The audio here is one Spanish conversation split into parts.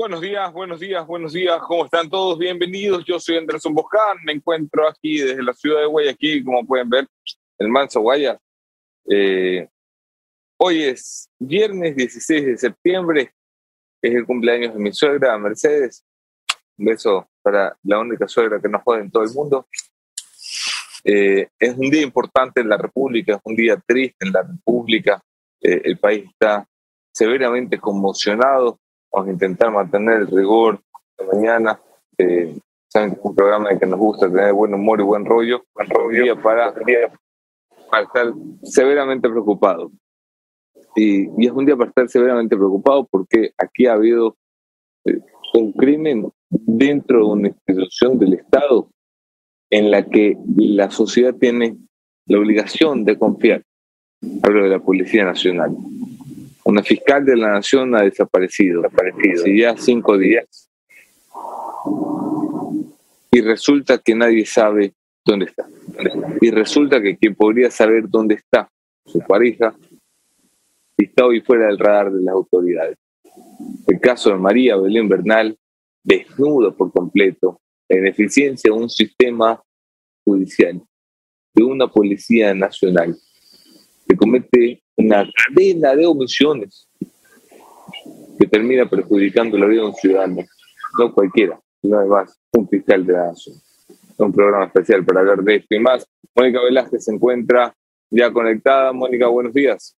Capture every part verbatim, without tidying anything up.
Buenos días, buenos días, buenos días. ¿Cómo están todos? Bienvenidos. Yo soy Andrés Boscán. Me encuentro aquí desde la ciudad de Guayaquil, como pueden ver, el Manso Guaya. Eh, hoy es viernes dieciséis de septiembre. Es el cumpleaños de mi suegra, Mercedes. Un beso para la única suegra que nos jode en todo el mundo. Eh, es un día importante en la República, es un día triste en la República. Eh, el país está severamente conmocionado. Vamos a intentar mantener el rigor de mañana. Eh, saben que es un programa que nos gusta tener buen humor y buen rollo. Buen rollo para, para estar severamente preocupado. Y, y es un día para estar severamente preocupado porque aquí ha habido eh, un crimen dentro de una institución del Estado en la que la sociedad tiene la obligación de confiar. Hablo de la Policía Nacional. Una fiscal de la Nación ha desaparecido, desaparecido. hace ya cinco días. Y resulta que nadie sabe dónde está. Y resulta que quien podría saber dónde está su pareja está hoy fuera del radar de las autoridades. El caso de María Belén Bernal, desnudo por completo, la ineficiencia de un sistema judicial, de una Policía Nacional, que comete una cadena de omisiones que termina perjudicando la vida de un ciudadano, no cualquiera, sino además un fiscal de la Nación. Es un programa especial para hablar de esto y más. Mónica Velásquez se encuentra ya conectada. Mónica, buenos días.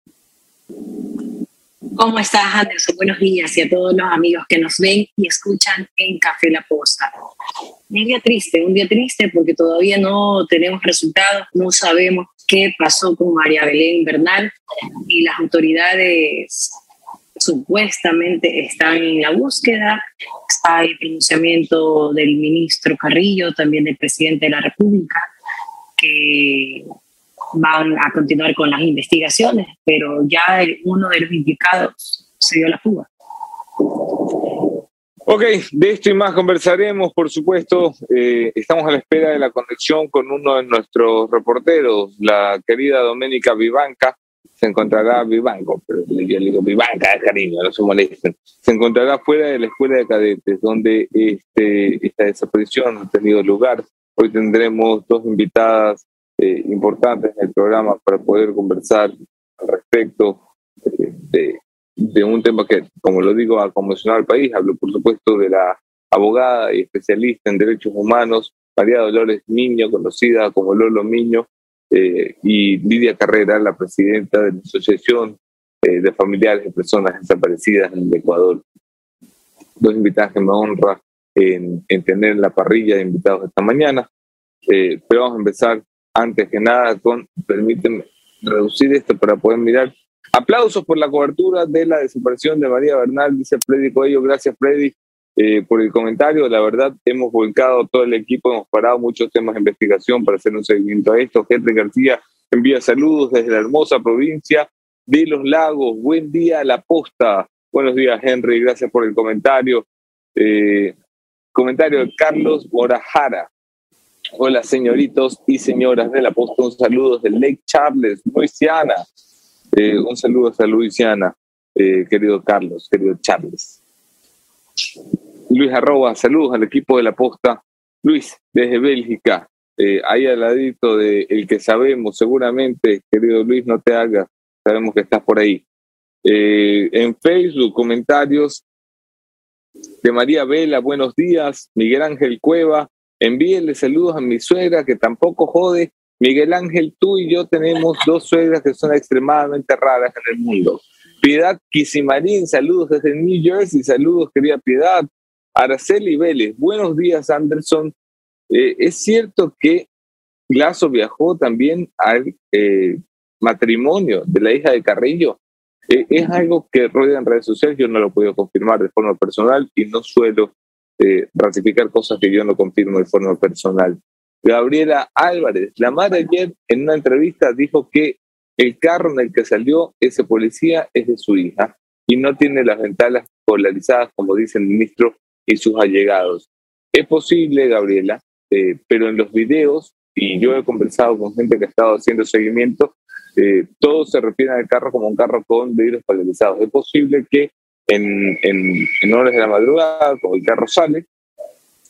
¿Cómo estás, Anderson? Buenos días y a todos los amigos que nos ven y escuchan en Café La Posta. Un día triste, un día triste porque todavía no tenemos resultados, no sabemos qué pasó con María Belén Bernal y las autoridades supuestamente están en la búsqueda. Hay pronunciamiento del ministro Carrillo, también del presidente de la República, que van a continuar con las investigaciones, pero ya uno de los implicados se dio la fuga. Ok, de esto y más conversaremos, por supuesto. Eh, estamos a la espera de la conexión con uno de nuestros reporteros, la querida Doménica Vivanca. Se encontrará Vivanco, pero yo le digo Vivanca, cariño, no se molesten. Se encontrará fuera de la escuela de cadetes, donde este, esta desaparición ha tenido lugar. Hoy tendremos dos invitadas Eh, importantes en el programa para poder conversar al respecto eh, de, de un tema que, como lo digo, ha conmocionado al país. Hablo, por supuesto, de la abogada y especialista en derechos humanos, María Dolores Miño, conocida como Lolo Miño, eh, y Lidia Carrera, la presidenta de la Asociación eh, de Familiares de Personas Desaparecidas en el Ecuador. Dos invitadas que me honra en, en tener la parrilla de invitados esta mañana. Eh, pero vamos a empezar antes que nada con, permíteme reducir esto para poder mirar. Aplausos por la cobertura de la desaparición de María Bernal, dice Freddy Coello. Gracias, Freddy, eh, por el comentario. La verdad, hemos volcado todo el equipo, hemos parado muchos temas de investigación para hacer un seguimiento a esto. Henry García envía saludos desde la hermosa provincia de Los Lagos. Buen día a La Posta. Buenos días, Henry, gracias por el comentario. Eh, comentario de Carlos Borajara. Hola, señoritos y señoras de La Posta, un saludo desde Lake Charles, Luisiana. Eh, un saludo hasta Luisiana, eh, querido Carlos, querido Charles. Luis Arroba, saludos al equipo de La Posta. Luis, desde Bélgica, eh, ahí al ladito de el que sabemos, seguramente, querido Luis, no te hagas, sabemos que estás por ahí. Eh, en Facebook, comentarios de María Vela, buenos días. Miguel Ángel Cueva, envíenle saludos a mi suegra, que tampoco jode. Miguel Ángel, tú y yo tenemos dos suegras que son extremadamente raras en el mundo. Piedad Quisimarín, saludos desde New Jersey. Saludos, querida Piedad. Araceli Vélez, buenos días, Anderson. Eh, es cierto que Lasso viajó también al eh, matrimonio de la hija de Carrillo. Eh, es algo que rodea en redes sociales. Yo no lo puedo confirmar de forma personal y no suelo Eh, ratificar cosas que yo no confirmo de forma personal. Gabriela Álvarez, la madre ayer en una entrevista dijo que el carro en el que salió ese policía es de su hija y no tiene las ventanas polarizadas, como dice el ministro y sus allegados. Es posible, Gabriela, eh, pero en los videos, y yo he conversado con gente que ha estado haciendo seguimiento, eh, todos se refieren al carro como un carro con vidrios polarizados. Es posible que en, en, en horas de la madrugada, cuando el carro sale,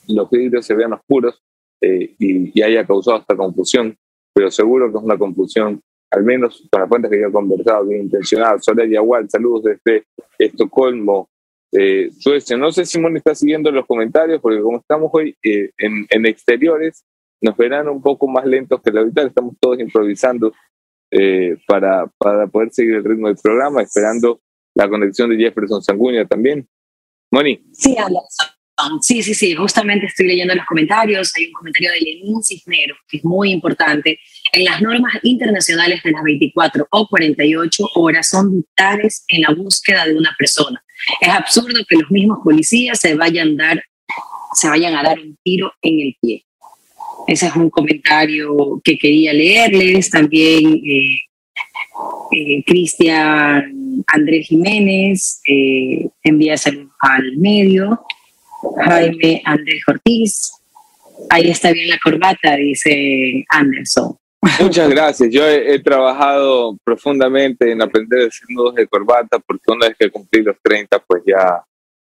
los vidrios se vean oscuros eh, y, y haya causado esta confusión, pero seguro que es una confusión, al menos con las fuentes que yo he conversado, bien intencionada. Soledad Yagual, saludos desde Estocolmo, eh, Suecia. No sé si Moni está siguiendo los comentarios, porque como estamos hoy eh, en, en exteriores, nos verán un poco más lentos que lo habitual. Estamos todos improvisando eh, para, para poder seguir el ritmo del programa, esperando la conexión de Jefferson Sanguña también. Moni. Sí, sí, sí, sí. Justamente estoy leyendo los comentarios. Hay un comentario de Lenín Cisneros, que es muy importante. En las normas internacionales de las veinticuatro o cuarenta y ocho horas son vitales en la búsqueda de una persona. Es absurdo que los mismos policías se vayan, dar, se vayan a dar un tiro en el pie. Ese es un comentario que quería leerles. También eh, eh, Cristian Andrés Jiménez eh, envía saludos al medio. Jaime Andrés Ortiz. Ahí está bien la corbata, dice Anderson. Muchas gracias. Yo he, he trabajado profundamente en aprender a hacer nudos de corbata, porque una vez que cumplí los treinta, pues ya,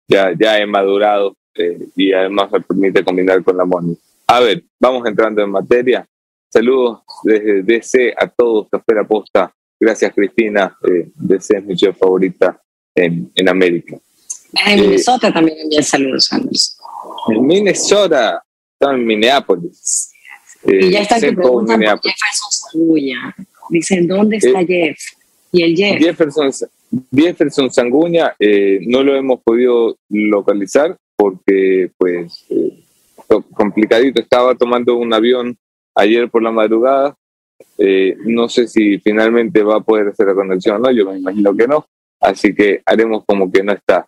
ya, ya he madurado eh, y además me permite combinar con la Moni. A ver, vamos entrando en materia. Saludos desde D C a todos, Café La Posta. Gracias, Cristina. Eh, D C es mi chef favorita en, en América. En eh, Minnesota también envía saludos, Andrés. En Minnesota, en Minneapolis. Eh, y ya está que preguntan por Jefferson Sanguña. Dicen, ¿dónde está eh, Jeff? Y el Jeff. Jefferson, Jefferson Sanguña eh, no lo hemos podido localizar porque, pues... Eh, complicadito, estaba tomando un avión ayer por la madrugada. Eh, no sé si finalmente va a poder hacer la conexión o no, yo me imagino que no, así que haremos como que no está.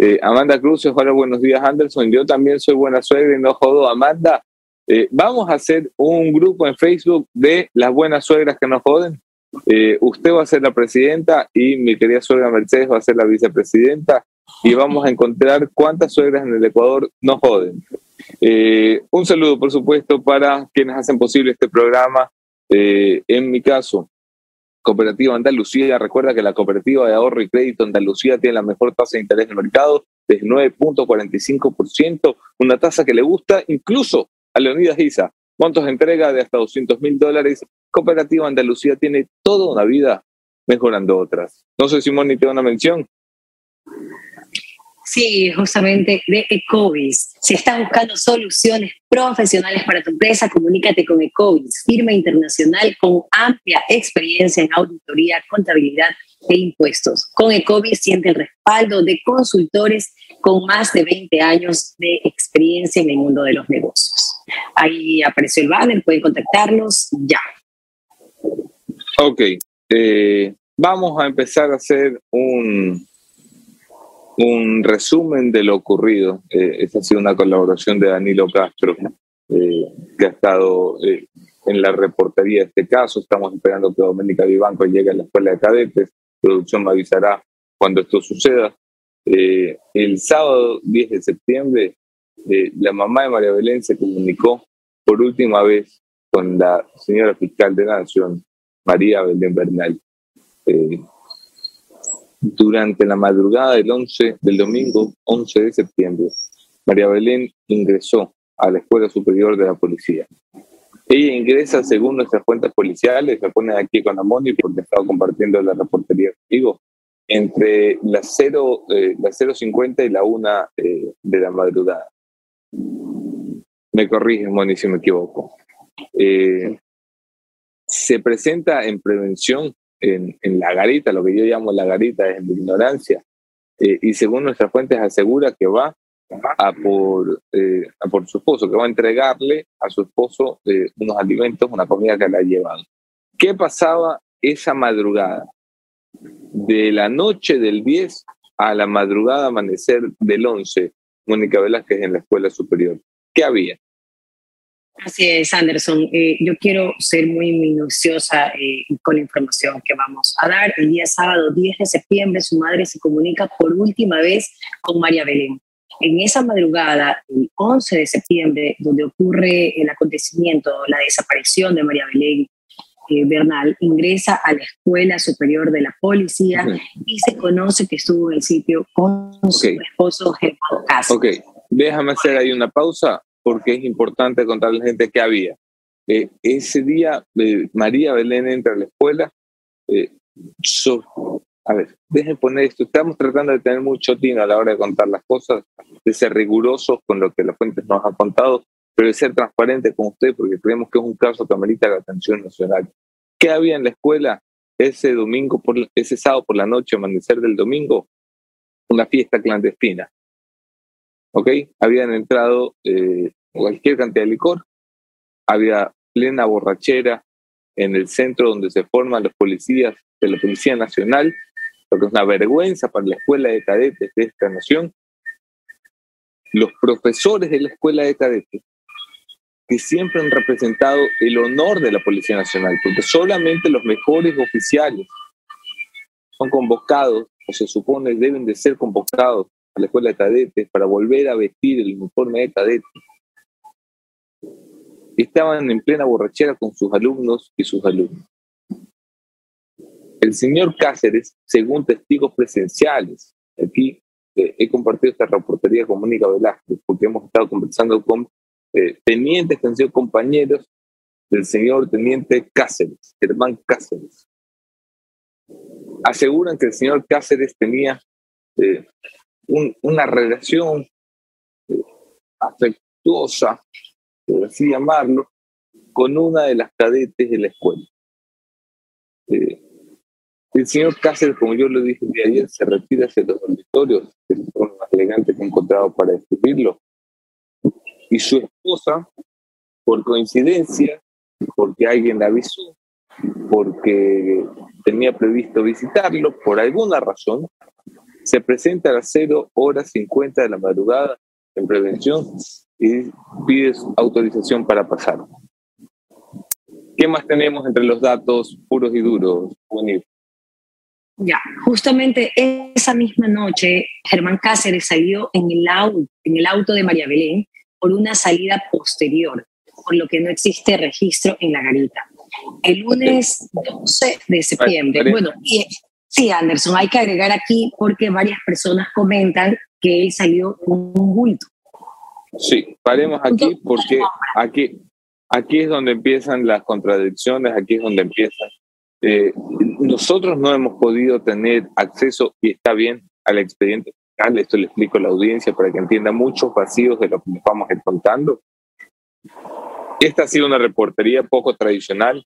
Eh, Amanda Cruz, hola, buenos días, Anderson. Yo también soy buena suegra y no jodo, Amanda. Eh, vamos a hacer un grupo en Facebook de las buenas suegras que nos joden. Eh, usted va a ser la presidenta y mi querida suegra Mercedes va a ser la vicepresidenta, y vamos a encontrar cuántas suegras en el Ecuador no joden. Eh, un saludo, por supuesto, para quienes hacen posible este programa. Eh, en mi caso, Cooperativa Andalucía. Recuerda que la Cooperativa de Ahorro y Crédito Andalucía tiene la mejor tasa de interés del mercado, del nueve punto cuarenta y cinco por ciento, una tasa que le gusta incluso a Leonidas Isa. Montos de entrega de hasta doscientos mil dólares. Cooperativa Andalucía tiene toda una vida mejorando otras. No sé si Moni te da una mención. Sí, justamente de ECOVIS. Si estás buscando soluciones profesionales para tu empresa, comunícate con ECOVIS, firma internacional con amplia experiencia en auditoría, contabilidad e impuestos. Con ECOVIS siente el respaldo de consultores con más de veinte años de experiencia en el mundo de los negocios. Ahí apareció el banner, pueden contactarnos ya. Ok, eh, vamos a empezar a hacer un... un resumen de lo ocurrido. Eh, esta ha sido una colaboración de Danilo Castro, eh, que ha estado eh, en la reportería de este caso. Estamos esperando que Doménica Vivanco llegue a la escuela de cadetes. Producción me avisará cuando esto suceda. Eh, el sábado diez de septiembre, eh, la mamá de María Belén se comunicó por última vez con la señora fiscal de la Nación, María Belén Bernal. Eh, Durante la madrugada del, once, del domingo once de septiembre, María Belén ingresó a la Escuela Superior de la Policía. Ella ingresa según nuestras cuentas policiales, la ponen aquí con la Moni porque estaba compartiendo la reportería contigo, entre las cero cincuenta y la una eh, de la madrugada. Me corriges, Moni, si me equivoco. Eh, se presenta en prevención. En, en la garita, lo que yo llamo la garita es mi ignorancia, eh, y según nuestras fuentes asegura que va a por, eh, a por su esposo, que va a entregarle a su esposo eh, unos alimentos, una comida que le ha llevado. ¿Qué pasaba esa madrugada? De la noche del diez a la madrugada amanecer del once, Mónica Velásquez en la Escuela Superior. ¿Qué había? Así es, Anderson. Eh, yo quiero ser muy minuciosa eh, con la información que vamos a dar. El día sábado diez de septiembre, su madre se comunica por última vez con María Belén. En esa madrugada, el once de septiembre, donde ocurre el acontecimiento, la desaparición de María Belén, eh, Bernal ingresa a la Escuela Superior de la Policía, okay, y se conoce que estuvo en el sitio con su, okay, esposo Germán Cáceres. Okay. Déjame hacer ahí una pausa porque es importante contarle a la gente qué había. Eh, ese día eh, María Belén entra a la escuela. Eh, so, a ver, dejen poner esto. Estamos tratando de tener mucho tino a la hora de contar las cosas, de ser rigurosos con lo que las fuentes nos han contado, pero de ser transparentes con usted, porque creemos que es un caso que amerita la atención nacional. ¿Qué había en la escuela ese domingo, por, ese sábado por la noche, amanecer del domingo? Una fiesta clandestina. ¿Ok? Habían entrado eh, cualquier cantidad de licor, había plena borrachera en el centro donde se forman los policías de la Policía Nacional, lo que es una vergüenza para la escuela de cadetes de esta nación. Los profesores de la escuela de cadetes, que siempre han representado el honor de la Policía Nacional, porque solamente los mejores oficiales son convocados, o se supone deben de ser convocados a la escuela de cadetes para volver a vestir el uniforme de cadetes. Estaban en plena borrachera con sus alumnos y sus alumnas. El señor Cáceres, según testigos presenciales, aquí eh, he compartido esta reportería con Mónica Velásquez, porque hemos estado conversando con eh, tenientes que han sido compañeros del señor teniente Cáceres, Germán Cáceres. Aseguran que el señor Cáceres tenía eh, un, una relación eh, afectuosa, por así llamarlo, con una de las cadetes de la escuela. Eh, el señor Cáceres, como yo lo dije el día de ayer, se retira hacia los auditorios, que es lo más elegante que he encontrado para describirlo, y su esposa, por coincidencia, porque alguien la avisó, porque tenía previsto visitarlo, por alguna razón, se presenta a las cero horas cincuenta de la madrugada en prevención y pides autorización para pasar. ¿Qué más tenemos entre los datos puros y duros, Unir? Ya, justamente esa misma noche, Germán Cáceres salió en el auto, en el auto de María Belén por una salida posterior, por lo que no existe registro en la garita. El lunes doce de septiembre. Bueno, y, sí, Anderson, hay que agregar aquí porque varias personas comentan que él salió con un bulto. Sí, paremos aquí porque aquí, aquí es donde empiezan las contradicciones, aquí es donde empiezan. Eh, nosotros no hemos podido tener acceso, y está bien, al expediente fiscal. Esto le explico a la audiencia para que entienda muchos vacíos de lo que nos vamos a ir contando. Esta ha sido una reportería poco tradicional,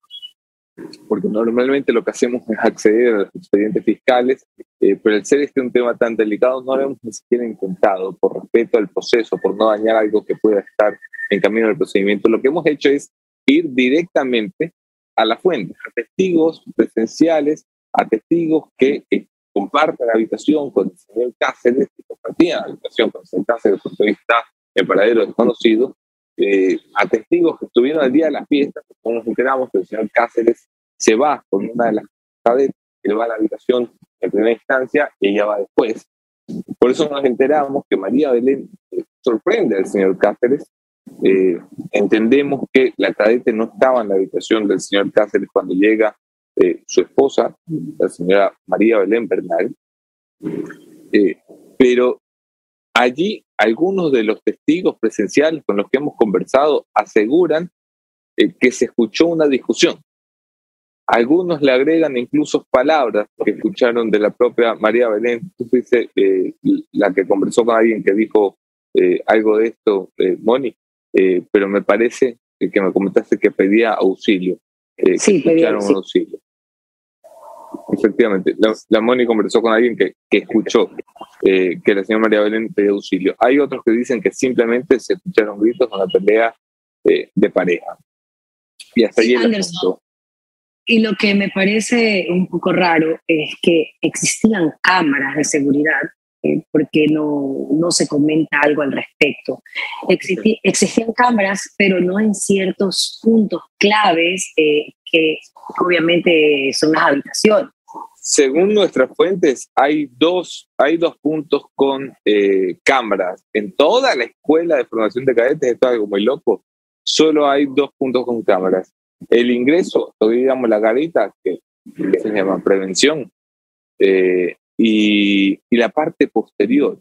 porque normalmente lo que hacemos es acceder a los expedientes fiscales, eh, pero al ser este un tema tan delicado no lo hemos ni siquiera intentado por respeto al proceso, por no dañar algo que pueda estar en camino del procedimiento. Lo que hemos hecho es ir directamente a la fuente, a testigos presenciales, a testigos que eh, compartan la habitación con el señor Cáceres, que compartían la habitación con el señor Cáceres, porque hoy está en paradero desconocido. Eh, a testigos que estuvieron el día de las fiestas, cuando nos enteramos que el señor Cáceres se va con una de las cadetes, él va a la habitación en primera instancia y ella va después. Por eso nos enteramos que María Belén eh, sorprende al señor Cáceres. Eh, entendemos que la cadete no estaba en la habitación del señor Cáceres cuando llega eh, su esposa, la señora María Belén Bernal, eh, pero allí algunos de los testigos presenciales con los que hemos conversado aseguran eh, que se escuchó una discusión. Algunos le agregan incluso palabras que escucharon de la propia María Belén. Tú fuiste eh, la que conversó con alguien que dijo eh, algo de esto, eh, Moni, eh, pero me parece que me comentaste que pedía auxilio. Eh, sí, que escucharon pedía, sí. un auxilio. Efectivamente, la, la Moni conversó con alguien que, que escuchó eh, que la señora María Belén pedía auxilio. Hay otros que dicen que simplemente se escucharon gritos en la pelea eh, de pareja. Y hasta sí, allí y lo que me parece un poco raro es que existían cámaras de seguridad, eh, porque no, no se comenta algo al respecto. Existi, existían cámaras, pero no en ciertos puntos claves eh, que obviamente son las habitaciones. Según nuestras fuentes, hay dos, hay dos puntos con eh, cámaras. En toda la escuela de formación de cadetes, esto es algo muy loco, solo hay dos puntos con cámaras. El ingreso, hoy digamos la garita, que, que se llama prevención, eh, y, y la parte posterior,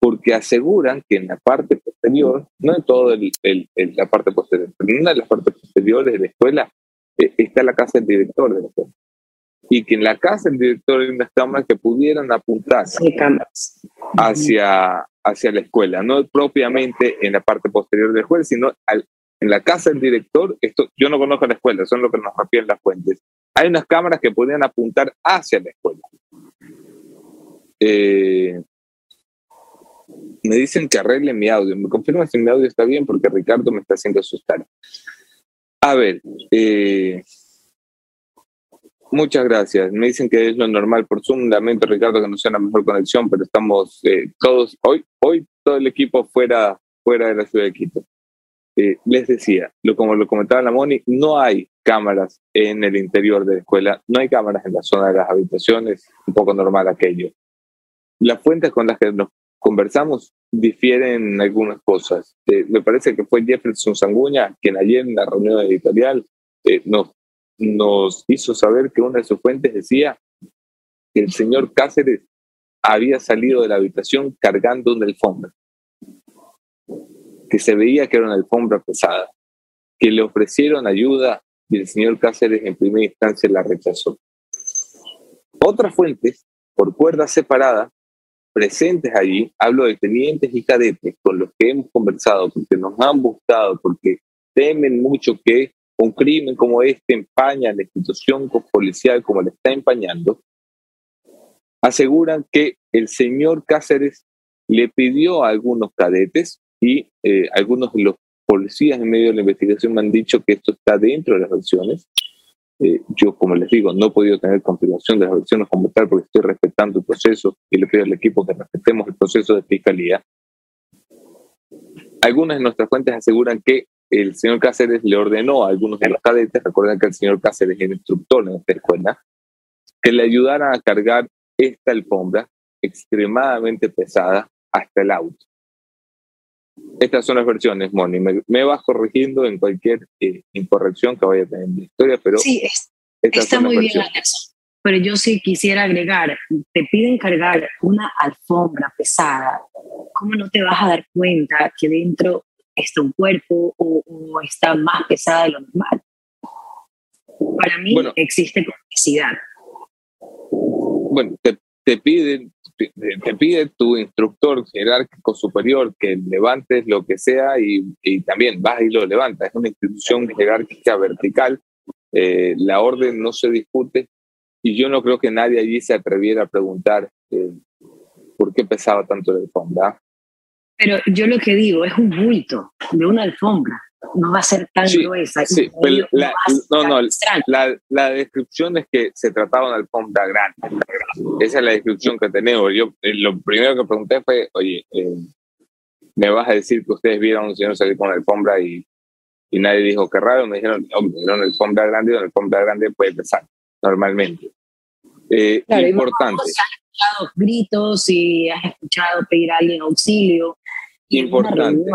porque aseguran que en la parte posterior, no en toda la parte posterior, pero en una de las partes posteriores de la escuela eh, está la casa del director de la escuela. Y que en la casa del director hay unas cámaras que pudieran apuntarse sí, hacia, hacia la escuela, no propiamente en la parte posterior de la escuela, sino al, en la casa del director. Esto, yo no conozco la escuela, son lo que nos rapían las fuentes. Hay unas cámaras que podrían apuntar hacia la escuela. Eh, me dicen que arregle mi audio. Me confirman si mi audio está bien porque Ricardo me está haciendo asustar. A ver... Eh, Muchas gracias. Me dicen que es lo normal por Zoom. Lamento, Ricardo, que no sea la mejor conexión, pero estamos eh, todos, hoy, hoy todo el equipo fuera, fuera de la ciudad de Quito. Eh, les decía, lo, como lo comentaba la Moni, no hay cámaras en el interior de la escuela, no hay cámaras en la zona de las habitaciones, un poco normal aquello. Las fuentes con las que nos conversamos difieren en algunas cosas. Eh, me parece que fue Jefferson Sanguña quien ayer en la reunión editorial eh, nos nos hizo saber que una de sus fuentes decía que el señor Cáceres había salido de la habitación cargando una alfombra, que se veía que era una alfombra pesada, que le ofrecieron ayuda y el señor Cáceres en primera instancia la rechazó. Otras fuentes, por cuerdas separadas, presentes allí, hablo de tenientes y cadetes con los que hemos conversado, porque nos han buscado, porque temen mucho que un crimen como este empaña a la institución policial como le está empañando, aseguran que el señor Cáceres le pidió a algunos cadetes y eh, algunos de los policías en medio de la investigación me han dicho que esto está dentro de las versiones. Eh, yo, como les digo, no he podido tener confirmación de las versiones como tal porque estoy respetando el proceso y le pido al equipo que respetemos el proceso de fiscalía. Algunas de nuestras fuentes aseguran que el señor Cáceres le ordenó a algunos de los cadetes, recuerden que el señor Cáceres era instructor en esta escuela, que le ayudaran a cargar esta alfombra extremadamente pesada hasta el auto. Estas son las versiones, Moni. Me, me vas corrigiendo en cualquier eh, incorrección que vaya a tener en la historia, pero sí, es, está muy bien la razón. Pero yo sí quisiera agregar, te piden cargar una alfombra pesada, ¿cómo no te vas a dar cuenta que dentro está un cuerpo o, o está más pesada de lo normal? Para mí bueno, existe complicidad. Bueno, te, te pide te, te pide tu instructor jerárquico superior que levantes lo que sea y, y también vas y lo levantas. Es una institución jerárquica vertical, eh, la orden no se discute y yo no creo que nadie allí se atreviera a preguntar eh, por qué pesaba tanto la alfombra. Pero yo lo que digo es un bulto de una alfombra, no va a ser tan sí, gruesa. Sí, pero la, no, no, la, la descripción es que se trataba de una alfombra grande. Esa es la descripción que tenemos. Yo eh, lo primero que pregunté fue, oye, eh, ¿me vas a decir que ustedes vieron a un señor salir con una alfombra y, y nadie dijo qué raro? Me dijeron, hombre, era una alfombra grande, una alfombra grande puede pesar, normalmente. Eh, claro, importante. Has escuchado gritos y has escuchado pedir a alguien auxilio. Importante.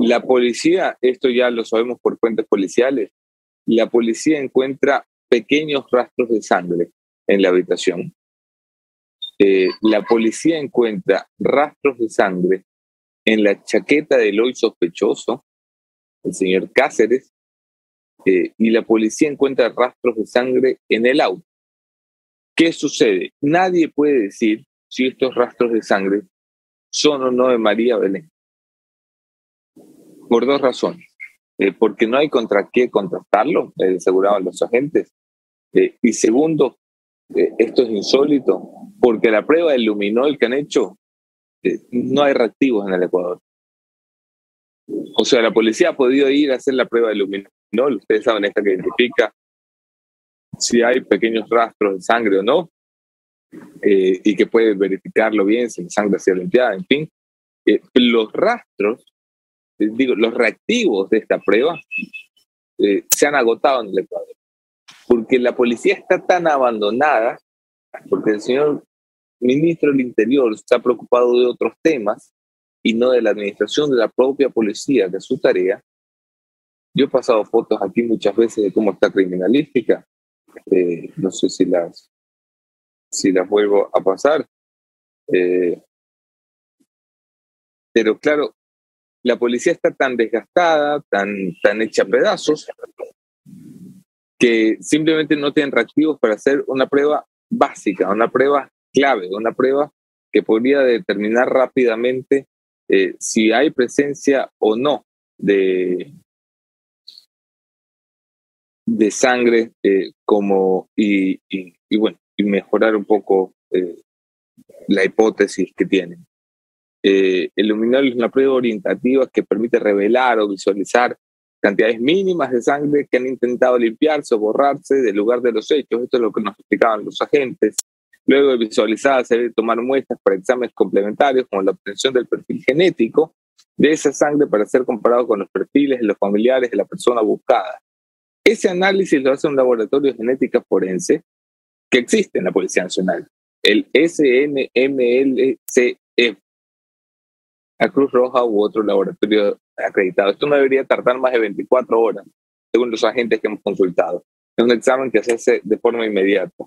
La policía, esto ya lo sabemos por fuentes policiales, la policía encuentra pequeños rastros de sangre en la habitación. Eh, la policía encuentra rastros de sangre en la chaqueta del hoy sospechoso, el señor Cáceres, eh, y la policía encuentra rastros de sangre en el auto. ¿Qué sucede? Nadie puede decir si estos rastros de sangre son o no de María Belén. Por dos razones. Eh, porque no hay contra qué contrastarlo, eh, aseguraban los agentes. Eh, y segundo, eh, esto es insólito, porque la prueba del luminol que han hecho, eh, no hay reactivos en el Ecuador. O sea, la policía ha podido ir a hacer la prueba del luminol. Ustedes saben esta que identifica si hay pequeños rastros de sangre o no, eh, y que puede verificarlo bien si la sangre ha sido limpiada, en fin. Eh, los rastros, eh, digo, los reactivos de esta prueba eh, se han agotado en el Ecuador, porque la policía está tan abandonada, porque el señor ministro del Interior está preocupado de otros temas y no de la administración de la propia policía, de su tarea, Yo he pasado fotos aquí muchas veces de cómo está criminalística. Eh, no sé si las, si las vuelvo a pasar. Eh, pero claro, la policía está tan desgastada, tan, tan hecha pedazos, que simplemente no tienen reactivos para hacer una prueba básica, una prueba clave, una prueba que podría determinar rápidamente eh, si hay presencia o no de, de sangre eh, como, y, y, y, bueno, y mejorar un poco eh, la hipótesis que tienen. Eh, el luminol es una prueba orientativa que permite revelar o visualizar cantidades mínimas de sangre que han intentado limpiarse o borrarse del lugar de los hechos. Esto es lo que nos explicaban los agentes. Luego de visualizada se debe tomar muestras para exámenes complementarios, como la obtención del perfil genético de esa sangre para ser comparado con los perfiles de los familiares de la persona buscada. Ese análisis lo hace un laboratorio de genética forense que existe en la Policía Nacional, el S N M L C F, a Cruz Roja u otro laboratorio acreditado. Esto no debería tardar más de veinticuatro horas, según los agentes que hemos consultado. Es un examen que se hace de forma inmediata.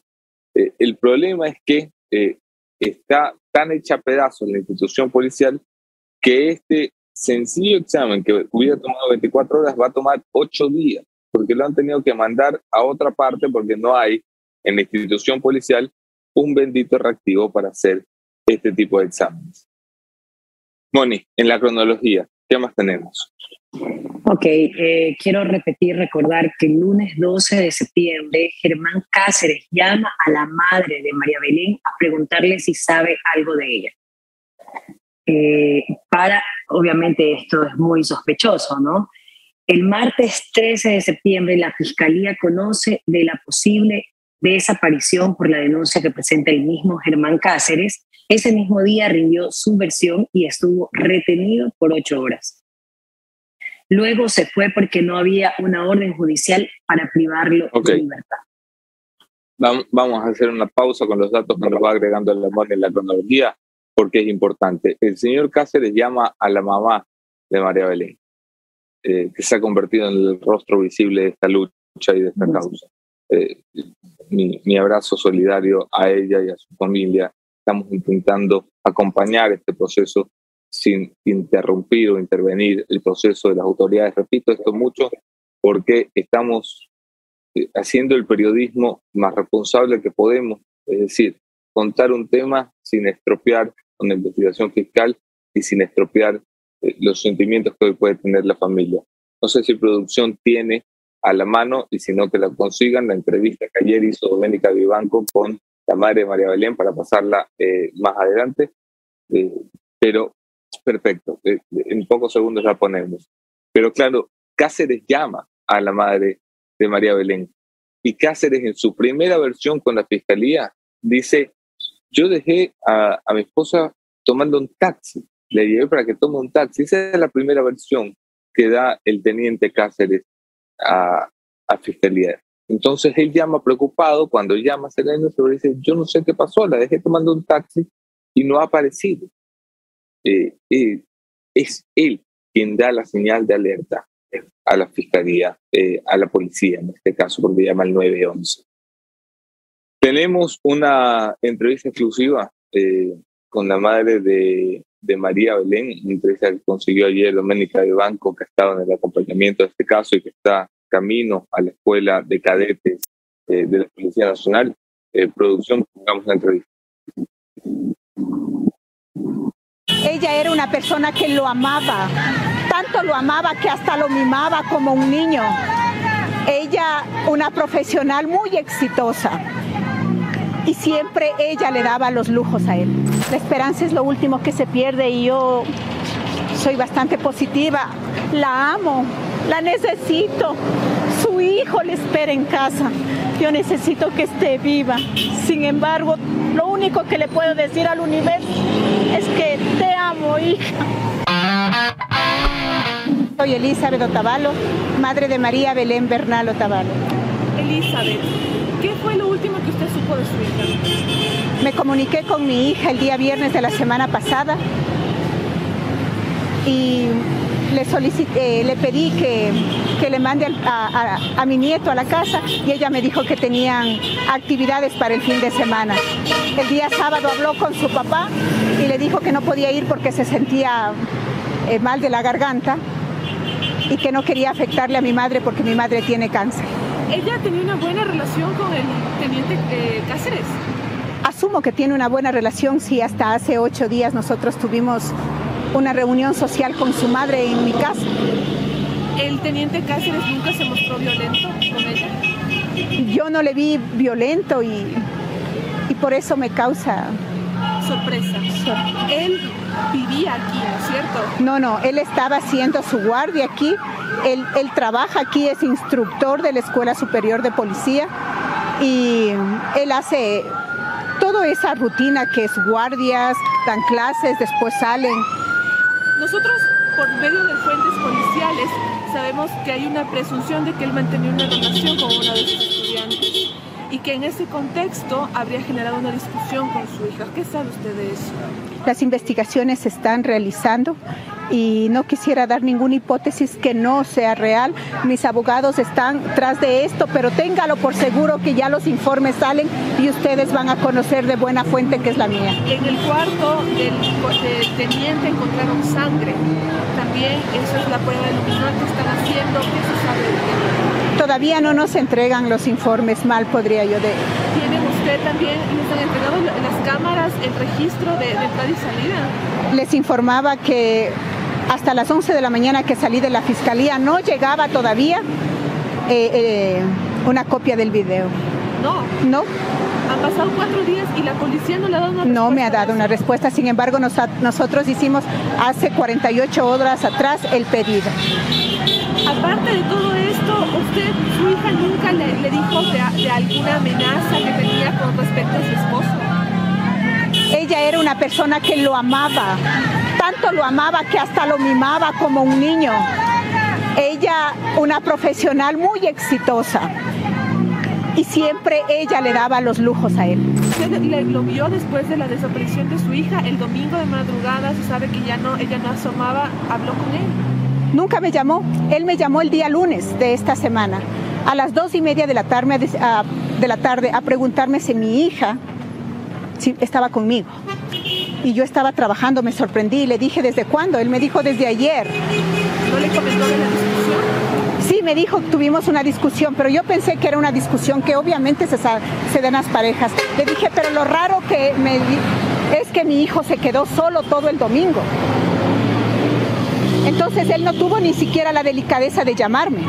Eh, el problema es que eh, está tan hecha a pedazos la institución policial que este sencillo examen que hubiera tomado veinticuatro horas va a tomar ocho días, porque lo han tenido que mandar a otra parte porque no hay en la institución policial un bendito reactivo para hacer este tipo de exámenes. Moni, en la cronología, ¿qué más tenemos? Ok, eh, quiero repetir, recordar que el lunes doce de septiembre Germán Cáceres llama a la madre de María Belén a preguntarle si sabe algo de ella. Eh, para, obviamente esto es muy sospechoso, ¿no? El martes trece de septiembre la Fiscalía conoce de la posible desaparición por la denuncia que presenta el mismo Germán Cáceres. Ese mismo día rindió su versión y estuvo retenido por ocho horas. Luego se fue porque no había una orden judicial para privarlo okay. de libertad. Vamos a hacer una pausa con los datos que nos va agregando el amor en la cronología, porque es importante. El señor Cáceres llama a la mamá de María Belén, eh, que se ha convertido en el rostro visible de esta lucha y de esta causa. Eh, mi, mi abrazo solidario a ella y a su familia. Estamos intentando acompañar este proceso sin interrumpir o intervenir el proceso de las autoridades. Repito esto mucho porque estamos haciendo el periodismo más responsable que podemos, es decir, contar un tema sin estropear con la investigación fiscal y sin estropear los sentimientos que hoy puede tener la familia. No sé si producción tiene a la mano, y si no que la consigan, la entrevista que ayer hizo Doménica Vivanco con la madre de María Belén para pasarla eh, más adelante, eh, pero perfecto, eh, en pocos segundos la ponemos. Pero claro, Cáceres llama a la madre de María Belén y Cáceres en su primera versión con la fiscalía dice, yo dejé a, a mi esposa tomando un taxi, le llevé para que tome un taxi. Esa es la primera versión que da el teniente Cáceres a, a fiscalía. Entonces él llama preocupado, cuando llama a Sereno se dice, yo no sé qué pasó, la dejé tomando un taxi y no ha aparecido. Eh, eh, es él quien da la señal de alerta a la fiscalía, eh, a la policía en este caso, porque llama al nueve once. Tenemos una entrevista exclusiva eh, con la madre de, de María Belén, una entrevista que consiguió ayer Doménica Vivanco, que ha estado en el acompañamiento de este caso y que está camino a la escuela de cadetes eh, de la Policía Nacional. Eh, producción, pongamos la entrevista. Ella era una persona que lo amaba, tanto lo amaba que hasta lo mimaba como un niño. Ella, una profesional muy exitosa, y siempre ella le daba los lujos a él. La esperanza es lo último que se pierde y yo soy bastante positiva, la amo. La necesito. Su hijo le espera en casa. Yo necesito que esté viva. Sin embargo, lo único que le puedo decir al universo es que te amo, hija. Soy Elizabeth Otavalo, madre de María Belén Bernal Otavalo. Elizabeth, ¿qué fue lo último que usted supo de su hija? Me comuniqué con mi hija el día viernes de la semana pasada y le, solicité, eh, le pedí que, que le mande a, a, a mi nieto a la casa y ella me dijo que tenían actividades para el fin de semana. El día sábado habló con su papá y le dijo que no podía ir porque se sentía eh, mal de la garganta y que no quería afectarle a mi madre porque mi madre tiene cáncer. ¿Ella tenía una buena relación con el teniente eh, Cáceres? Asumo que tiene una buena relación, sí, hasta hace ocho días nosotros tuvimos una reunión social con su madre en mi casa. ¿El teniente Cáceres nunca se mostró violento con ella? Yo no le vi violento y, y por eso me causa... sorpresa. Sor- él vivía aquí, ¿no es cierto? No, no, él estaba haciendo su guardia aquí, él, él trabaja aquí, es instructor de la Escuela Superior de Policía y él hace... toda esa rutina que es guardias, dan clases, después salen. Nosotros, por medio de fuentes policiales, sabemos que hay una presunción de que él mantenía una relación con una de sus estudiantes y que en ese contexto habría generado una discusión con su hija. ¿Qué sabe usted de eso? Las investigaciones se están realizando y no quisiera dar ninguna hipótesis que no sea real. Mis abogados están tras de esto, pero téngalo por seguro que ya los informes salen y ustedes van a conocer de buena fuente que es la mía. En el cuarto del, del teniente encontraron sangre. También eso es la prueba de luminal que están haciendo. ¿Eso sabe? Todavía no nos entregan los informes, mal podría yo decir. ¿Tienen usted también, les han entregado las cámaras, el registro de, de entrada y salida? Les informaba que... hasta las once de la mañana que salí de la fiscalía no llegaba todavía eh, eh, una copia del video. No. No. Han pasado cuatro días y la policía no le ha dado una respuesta. No me ha dado una respuesta, sin embargo nos, nosotros hicimos hace cuarenta y ocho horas atrás el pedido. Aparte de todo esto, usted, su hija nunca le, le dijo de, de alguna amenaza que tenía con respecto a su esposo. Ella era una persona que lo amaba. Tanto lo amaba que hasta lo mimaba como un niño. Ella, una profesional muy exitosa, y siempre ella le daba los lujos a él. ¿Usted lo vio después de la desaparición de su hija el domingo de madrugada? Se sabe que ya no, ella no asomaba. ¿Habló con él? Nunca me llamó. Él me llamó el día lunes de esta semana, a las dos y media de la tarde, a, de la tarde, a preguntarme si mi hija si estaba conmigo. Y yo estaba trabajando, me sorprendí y le dije, ¿desde cuándo? Él me dijo, desde ayer. ¿No le comentó de la discusión? Sí, me dijo, tuvimos una discusión, pero yo pensé que era una discusión que obviamente se, se dan las parejas. Le dije, pero lo raro que me es que mi hijo se quedó solo todo el domingo. Entonces él no tuvo ni siquiera la delicadeza de llamarme.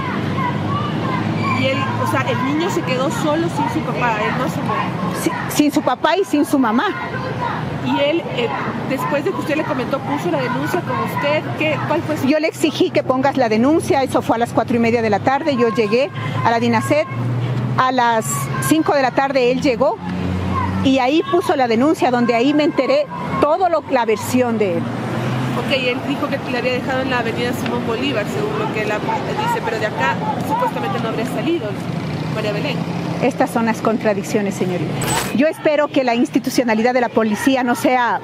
Y él, o sea, el niño se quedó solo sin su papá, él no se fue. Sin, sin su papá y sin su mamá. Y él, eh, después de que usted le comentó, puso la denuncia con usted. ¿Qué, cuál fue su...? Yo le exigí que pongas la denuncia, eso fue a las cuatro y media de la tarde, yo llegué a la Dinacet, a las cinco de la tarde él llegó y ahí puso la denuncia, donde ahí me enteré toda la versión de él. Ok, él dijo que le había dejado en la avenida Simón Bolívar, según lo que la dice, pero de acá supuestamente no habría salido, María Belén. Estas son las contradicciones, señorita. Yo espero que la institucionalidad de la policía no sea,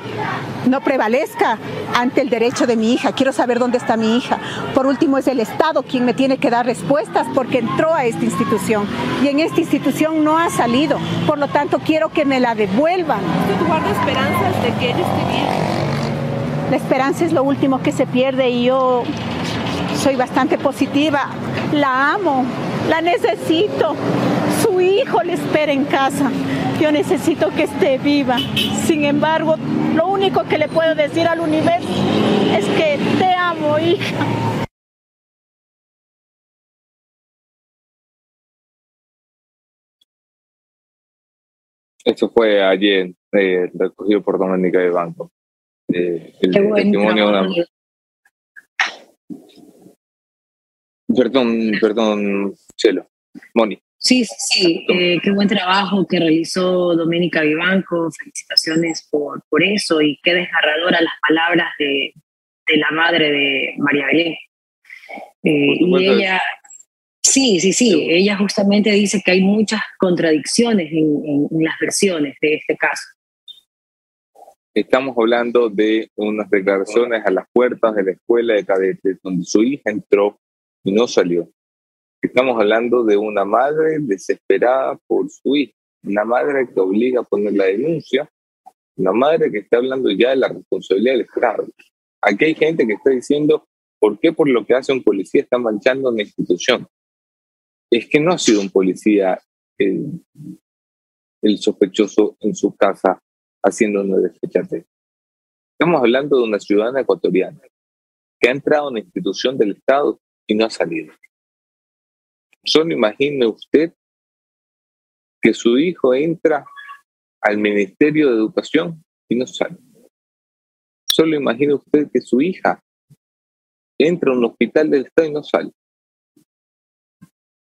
no prevalezca ante el derecho de mi hija. Quiero saber dónde está mi hija. Por último, es el Estado quien me tiene que dar respuestas porque entró a esta institución y en esta institución no ha salido. Por lo tanto, quiero que me la devuelvan. ¿Usted guarda esperanzas de que ella esté bien? La esperanza es lo último que se pierde y yo soy bastante positiva. La amo, la necesito. Su hijo le espera en casa. Yo necesito que esté viva. Sin embargo, lo único que le puedo decir al universo es que te amo, hija. Eso fue ayer, eh, recogido por Doménica Vivanco. Eh, el Qué buen testimonio trabajo. de una... Perdón, perdón, Chelo. Moni. Sí, sí, sí. Eh, qué buen trabajo que realizó Doménica Vivanco, felicitaciones por, por eso y qué desgarradoras las palabras de, de la madre de María Belén. Eh, y ella, sí, sí, sí, ella justamente dice que hay muchas contradicciones en, en, en las versiones de este caso. Estamos hablando de unas declaraciones a las puertas de la escuela de cadetes donde su hija entró y no salió. Estamos hablando de una madre desesperada por su hija, una madre que obliga a poner la denuncia, una madre que está hablando ya de la responsabilidad del Estado. Aquí hay gente que está diciendo, ¿por qué por lo que hace un policía está manchando una institución? Es que no ha sido un policía eh, el sospechoso en su casa haciendo una desfachatez. Estamos hablando de una ciudadana ecuatoriana que ha entrado a una institución del Estado y no ha salido. Solo imagine usted que su hijo entra al Ministerio de Educación y no sale. Solo imagine usted que su hija entra a un hospital del Estado y no sale.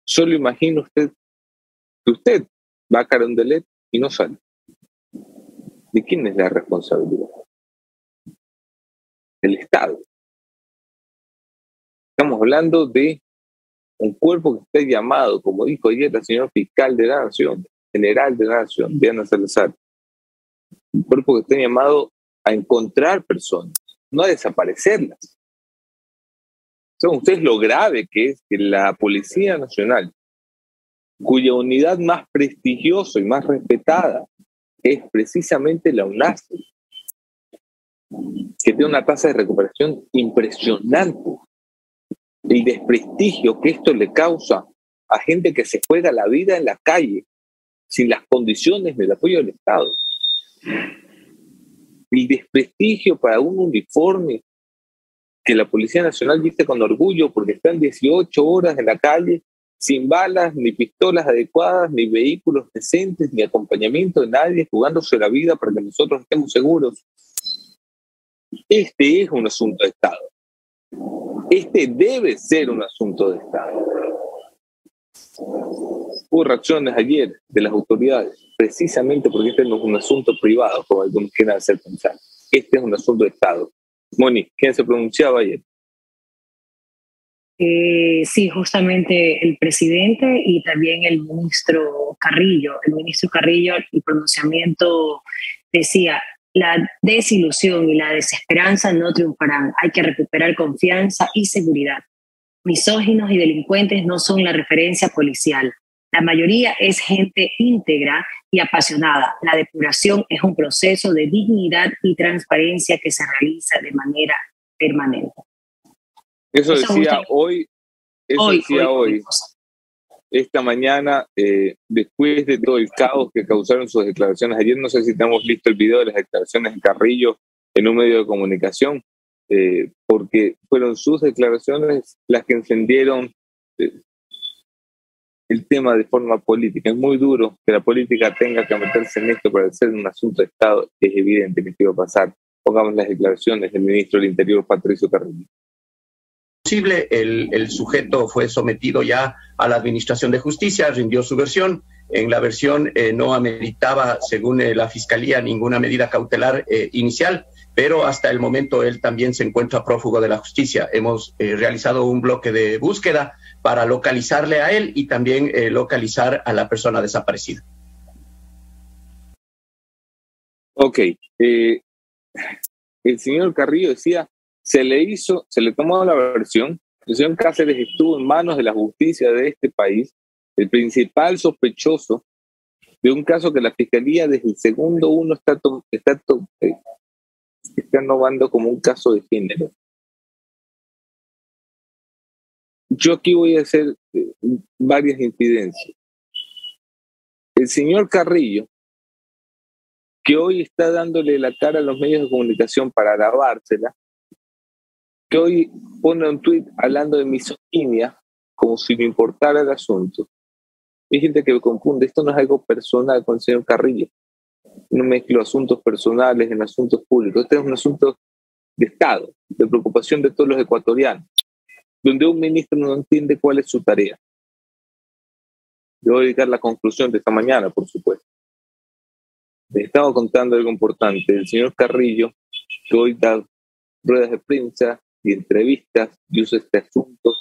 Solo imagine usted que usted va a Carondelet y no sale. ¿De quién es la responsabilidad? Del Estado. Estamos hablando de un cuerpo que está llamado, como dijo ayer la señora fiscal de la Nación, general de la Nación, Diana Salazar, un cuerpo que está llamado a encontrar personas, no a desaparecerlas. ¿Saben ustedes lo grave que es que la Policía Nacional, cuya unidad más prestigiosa y más respetada es precisamente la UNASUR, que tiene una tasa de recuperación impresionante, el desprestigio que esto le causa a gente que se juega la vida en la calle sin las condiciones del apoyo del Estado, el desprestigio para un uniforme que la Policía Nacional viste con orgullo porque están dieciocho horas en la calle sin balas, ni pistolas adecuadas, ni vehículos decentes, ni acompañamiento de nadie, jugándose la vida para que nosotros estemos seguros. Este es un asunto de Estado. Este debe ser un asunto de Estado. Hubo reacciones ayer de las autoridades, precisamente porque este no es un asunto privado, como algunos quieren hacer pensar. Este es un asunto de Estado. Moni, ¿quién se pronunciaba ayer? Eh, sí, justamente el presidente y también el ministro Carrillo. El ministro Carrillo, el pronunciamiento decía: la desilusión y la desesperanza no triunfarán. Hay que recuperar confianza y seguridad. Misóginos y delincuentes no son la referencia policial. La mayoría es gente íntegra y apasionada. La depuración es un proceso de dignidad y transparencia que se realiza de manera permanente. Eso decía hoy, eso decía hoy, esta mañana, eh, después de todo el caos que causaron sus declaraciones ayer. No sé si tenemos listo el video de las declaraciones de Carrillo en un medio de comunicación, eh, porque fueron sus declaraciones las que encendieron eh, el tema de forma política. Es muy duro que la política tenga que meterse en esto para hacer un asunto de Estado. Es evidente que esto iba a pasar. Pongamos las declaraciones del ministro del Interior, Patricio Carrillo. Posible, el, el sujeto fue sometido ya a la Administración de Justicia, rindió su versión. En la versión eh, no ameritaba, según eh, la Fiscalía, ninguna medida cautelar eh, inicial, pero hasta el momento él también se encuentra prófugo de la justicia. Hemos eh, realizado un bloque de búsqueda para localizarle a él y también eh, localizar a la persona desaparecida. Ok. Eh, el señor Carrillo decía... Se le hizo, se le tomó la versión. El señor Cáceres estuvo en manos de la justicia de este país, el principal sospechoso de un caso que la Fiscalía desde el segundo uno está, to, está, to, está innovando como un caso de género. Yo aquí voy a hacer varias incidencias. El señor Carrillo, que hoy está dándole la cara a los medios de comunicación para lavársela, que hoy pone un tuit hablando de misoginia, como si le importara el asunto. Hay gente que me confunde, esto no es algo personal con el señor Carrillo. No mezclo asuntos personales en asuntos públicos. Este es un asunto de Estado, de preocupación de todos los ecuatorianos, donde un ministro no entiende cuál es su tarea. Yo voy a dedicar la conclusión de esta mañana, por supuesto. Les estaba contando algo importante. El señor Carrillo, que hoy da ruedas de prensa y entrevistas, y usa este asunto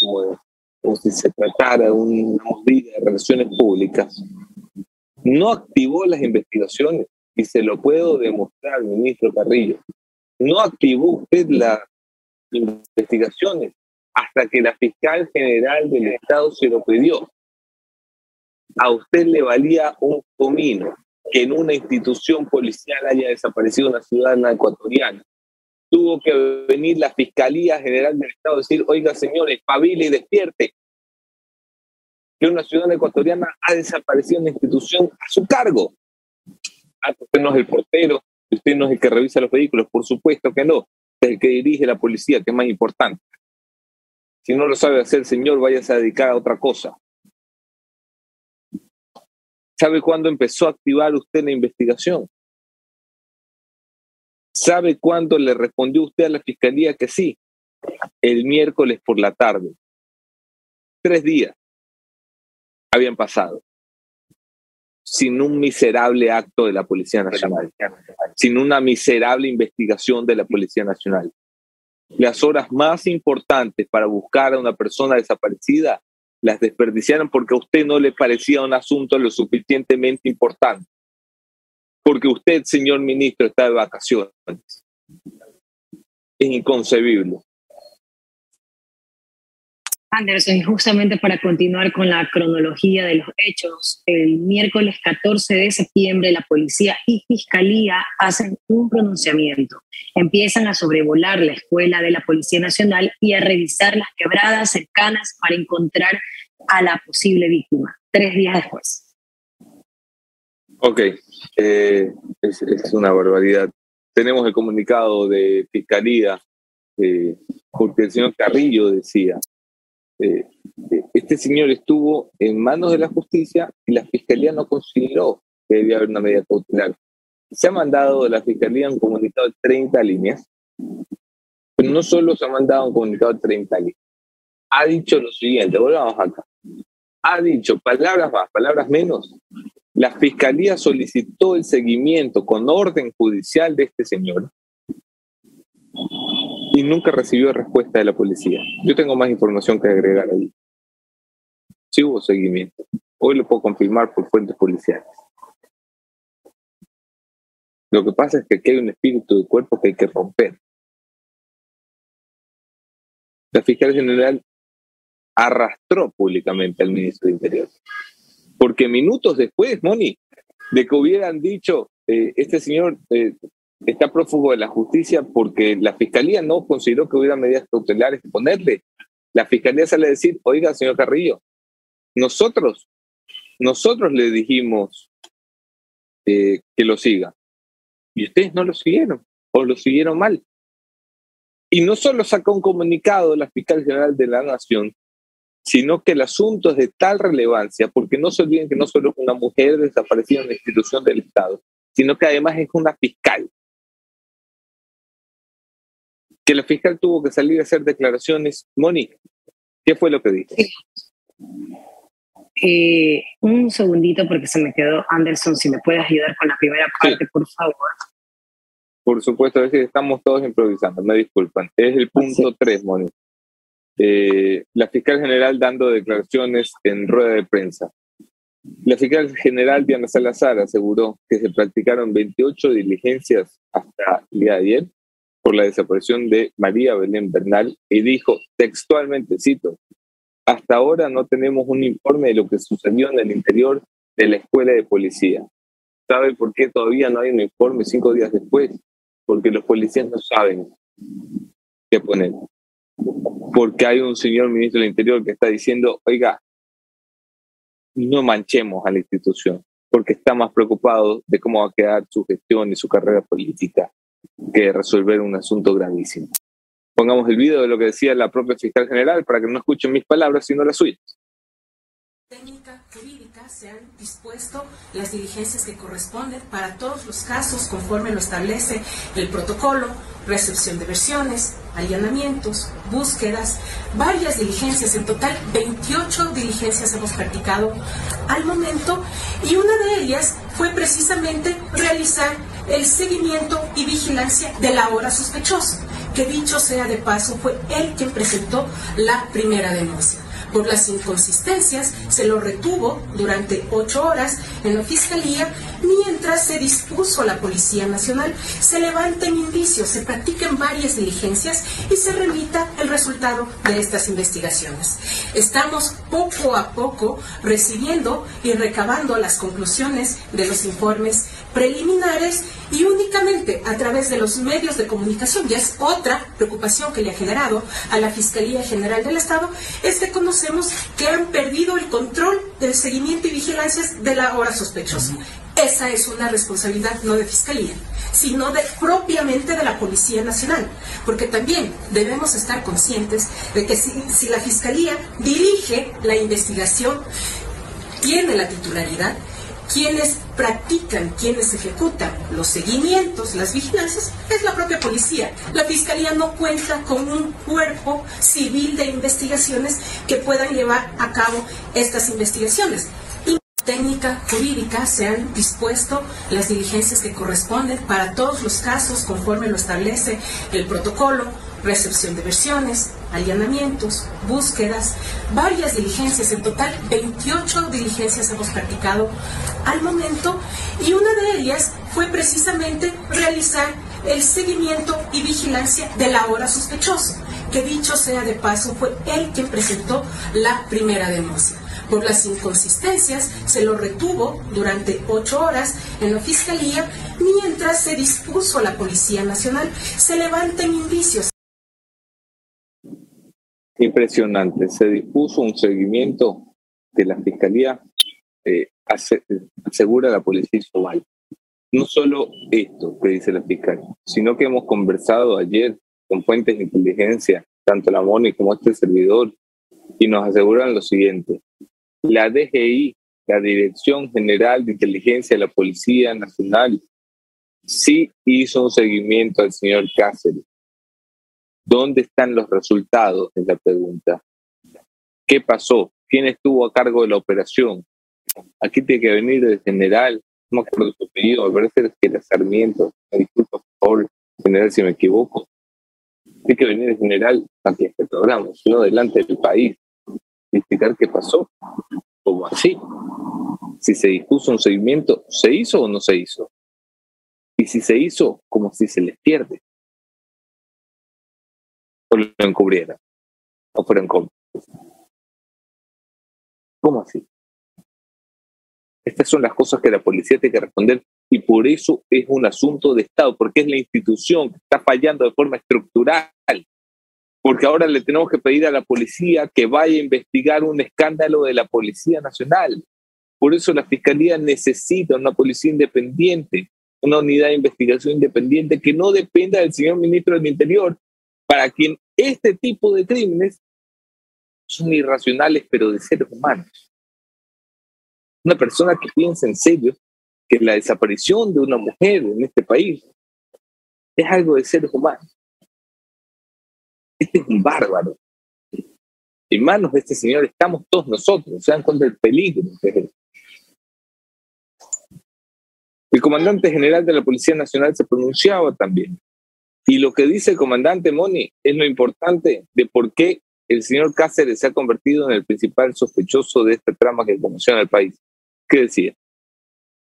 como, como si se tratara de una movida de relaciones públicas, no activó las investigaciones y se lo puedo demostrar, ministro Carrillo, no activó usted las investigaciones hasta que la fiscal general del Estado se lo pidió. A usted le valía un comino que en una institución policial haya desaparecido una ciudadana ecuatoriana. Tuvo que venir la Fiscalía General del Estado a decir, oiga señores, espabile y despierte, que una ciudadana ecuatoriana ha desaparecido en la institución a su cargo. Ah, usted no es el portero, usted no es el que revisa los vehículos, por supuesto que no, usted es el que dirige la policía, que es más importante. Si no lo sabe hacer, señor, váyase a dedicar a otra cosa. ¿Sabe cuándo empezó a activar usted la investigación? ¿Sabe cuándo le respondió usted a la fiscalía que sí? El miércoles por la tarde. Tres días habían pasado sin un miserable acto de la Policía Nacional, sin una miserable investigación de la Policía Nacional. Las horas más importantes para buscar a una persona desaparecida las desperdiciaron porque a usted no le parecía un asunto lo suficientemente importante. Porque usted, señor ministro, está de vacaciones. Es inconcebible. Anderson, y justamente para continuar con la cronología de los hechos, el miércoles catorce de septiembre la policía y fiscalía hacen un pronunciamiento. Empiezan a sobrevolar la escuela de la Policía Nacional y a revisar las quebradas cercanas para encontrar a la posible víctima, tres días después. Ok, eh, es, es una barbaridad. Tenemos el comunicado de Fiscalía, eh, porque el señor Carrillo decía, eh, este señor estuvo en manos de la justicia y la Fiscalía no consideró que debía haber una medida cautelar. Se ha mandado de la Fiscalía un comunicado de treinta líneas, pero no solo se ha mandado un comunicado de treinta líneas. Ha dicho lo siguiente, volvamos acá. Ha dicho, palabras más, palabras menos, la Fiscalía solicitó el seguimiento con orden judicial de este señor y nunca recibió respuesta de la policía. Yo tengo más información que agregar ahí. Sí hubo seguimiento. Hoy lo puedo confirmar por fuentes policiales. Lo que pasa es que aquí hay un espíritu de cuerpo que hay que romper. La Fiscalía General arrastró públicamente al ministro de Interior. Porque minutos después, Moni, de que hubieran dicho, eh, este señor eh, está prófugo de la justicia porque la Fiscalía no consideró que hubiera medidas cautelares que ponerle, la Fiscalía sale a decir, oiga, señor Carrillo, nosotros, nosotros le dijimos eh, que lo siga. Y ustedes no lo siguieron, o lo siguieron mal. Y no solo sacó un comunicado la Fiscal General de la Nación, sino que el asunto es de tal relevancia, porque no se olviden que no solo es una mujer desaparecida en una institución del Estado, sino que además es una fiscal. Que la fiscal tuvo que salir a hacer declaraciones. Mónica, ¿qué fue lo que dijo? Eh, un segundito porque se me quedó. Anderson, si me puedes ayudar con la primera parte, sí, por favor. Por supuesto, a veces estamos todos improvisando, me disculpan. Es el punto tres, sí. Mónica. Eh, la fiscal general dando declaraciones en rueda de prensa. La fiscal general Diana Salazar aseguró que se practicaron veintiocho diligencias hasta el día de ayer por la desaparición de María Belén Bernal y dijo textualmente, cito, hasta ahora no tenemos un informe de lo que sucedió en el interior de la escuela de policía. ¿Sabe por qué todavía no hay un informe cinco días después? Porque los policías no saben qué poner. Porque hay un señor ministro del Interior que está diciendo, oiga, no manchemos a la institución, porque está más preocupado de cómo va a quedar su gestión y su carrera política que resolver un asunto gravísimo. Pongamos el video de lo que decía la propia fiscal general para que no escuchen mis palabras, sino las suyas. Técnica jurídica se han dispuesto las diligencias que corresponden para todos los casos conforme lo establece el protocolo, recepción de versiones, allanamientos, búsquedas, varias diligencias, en total veintiocho diligencias hemos practicado al momento y una de ellas fue precisamente realizar el seguimiento y vigilancia de la hora sospechosa, que dicho sea de paso fue él quien presentó la primera denuncia. Por las inconsistencias se lo retuvo durante ocho horas en la Fiscalía mientras se dispuso a la Policía Nacional, se levanten indicios, se practiquen varias diligencias y se remita el resultado de estas investigaciones. Estamos poco a poco recibiendo y recabando las conclusiones de los informes preliminares y únicamente a través de los medios de comunicación, ya es otra preocupación que le ha generado a la Fiscalía General del Estado, es que conocemos que han perdido el control del seguimiento y vigilancia de la hora sospechosa. Esa es una responsabilidad no de Fiscalía, sino de, propiamente de la Policía Nacional, porque también debemos estar conscientes de que si, si la Fiscalía dirige la investigación, tiene la titularidad, quienes practican, quienes ejecutan los seguimientos, las vigilancias, es la propia policía. La Fiscalía no cuenta con un cuerpo civil de investigaciones que puedan llevar a cabo estas investigaciones. Y técnica jurídica se han dispuesto las diligencias que corresponden para todos los casos conforme lo establece el protocolo, recepción de versiones, allanamientos, búsquedas, varias diligencias, en total veintiocho diligencias hemos practicado al momento y una de ellas fue precisamente realizar el seguimiento y vigilancia del ahora sospechoso, que dicho sea de paso fue él quien presentó la primera denuncia. Por las inconsistencias se lo retuvo durante ocho horas en la Fiscalía mientras se dispuso a la Policía Nacional, se levanten indicios. Impresionante, se dispuso un seguimiento de la Fiscalía, eh, hace, asegura la policía Isobal. No solo esto que dice la Fiscalía, sino que hemos conversado ayer con fuentes de inteligencia, tanto la Moni como este servidor, y nos aseguran lo siguiente: la D G I, la Dirección General de Inteligencia de la Policía Nacional, sí hizo un seguimiento al señor Cáceres. ¿Dónde están los resultados? Es la pregunta. ¿Qué pasó? ¿Quién estuvo a cargo de la operación? Aquí tiene que venir el general, no me acuerdo su apellido, me parece que era Sarmiento, me disculpa por favor, general, si me equivoco. Tiene que venir el general aquí a este programa, sino delante del país, y explicar qué pasó. ¿Cómo así? Si se dispuso un seguimiento, ¿se hizo o no se hizo? Y si se hizo, como si se les pierde, o lo encubrieran, o fueron cómplices. ¿Cómo así? Estas son las cosas que la policía tiene que responder y por eso es un asunto de Estado, porque es la institución que está fallando de forma estructural, porque ahora le tenemos que pedir a la policía que vaya a investigar un escándalo de la Policía Nacional. Por eso la Fiscalía necesita una policía independiente, una unidad de investigación independiente que no dependa del señor ministro del Interior, para quien este tipo de crímenes son irracionales, pero de seres humanos. Una persona que piensa en serio que la desaparición de una mujer en este país es algo de seres humanos. Este es un bárbaro. En manos de este señor estamos todos nosotros, se dan cuenta del peligro que es esto. El comandante general de la Policía Nacional se pronunciaba también. Y lo que dice el comandante Moni es lo importante de por qué el señor Cáceres se ha convertido en el principal sospechoso de esta trama que conmociona al país. ¿Qué decía?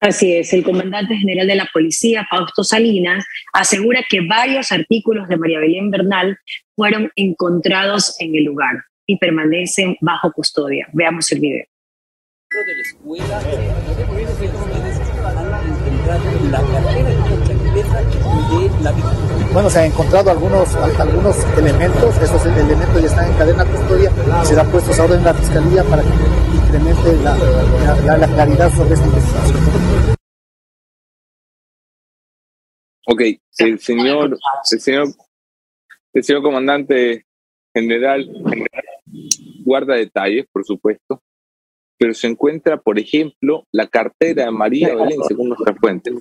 Así es, el comandante general de la policía, Fausto Salinas, asegura que varios artículos de María Belén Bernal fueron encontrados en el lugar y permanecen bajo custodia. Veamos el video. De la escuela, la cartera de la víctima. Bueno, se han encontrado algunos, algunos elementos, esos elementos ya están en cadena de custodia y serán puestos ahora en la Fiscalía para que incremente la, la, la claridad sobre esta investigación. Ok, el señor, el señor, el señor comandante general, general guarda detalles, por supuesto, pero se encuentra, por ejemplo, la cartera de María Belén, según nuestras fuentes.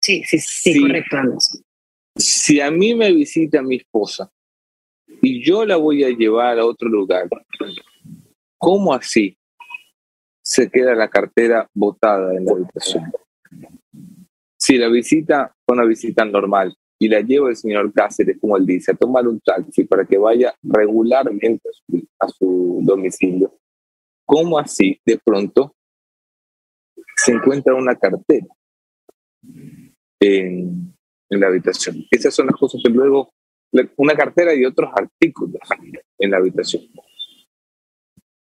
Sí, sí, sí, sí, correcto. Si a mí me visita mi esposa y yo la voy a llevar a otro lugar, ¿cómo así se queda la cartera botada en la habitación? Si la visita fue una visita normal, y la lleva el señor Cáceres, como él dice, a tomar un taxi para que vaya regularmente a su, a su domicilio. ¿Cómo así de pronto se encuentra una cartera en, en la habitación? Esas son las cosas que luego, una cartera y otros artículos en la habitación.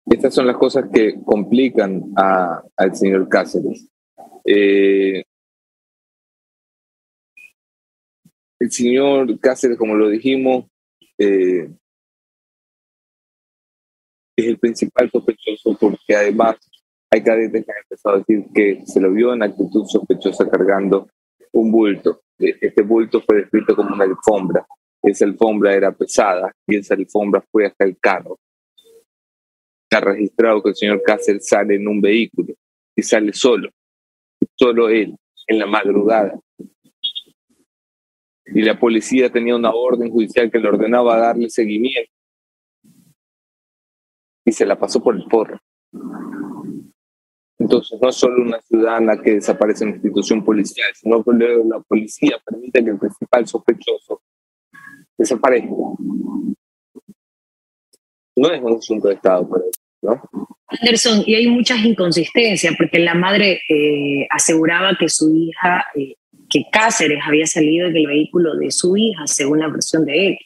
Estas son las cosas que complican a, al señor Cáceres. Eh, el señor Cáceres, como lo dijimos, eh, es el principal sospechoso, porque además hay cadetes que han empezado a decir que se lo vio en actitud sospechosa cargando un bulto. Este bulto fue descrito como una alfombra. Esa alfombra era pesada y esa alfombra fue hasta el carro. Está registrado que el señor Cáceres sale en un vehículo y sale solo, solo él, en la madrugada. Y la policía tenía una orden judicial que le ordenaba darle seguimiento. Y se la pasó por el porro. Entonces, no solo una ciudadana que desaparece en la institución policial, sino que la policía permite que el principal sospechoso desaparezca. No es un asunto de Estado para eso, ¿no? Anderson, y hay muchas inconsistencias, porque la madre eh, aseguraba que su hija, eh, que Cáceres había salido del vehículo de su hija, según la versión de él.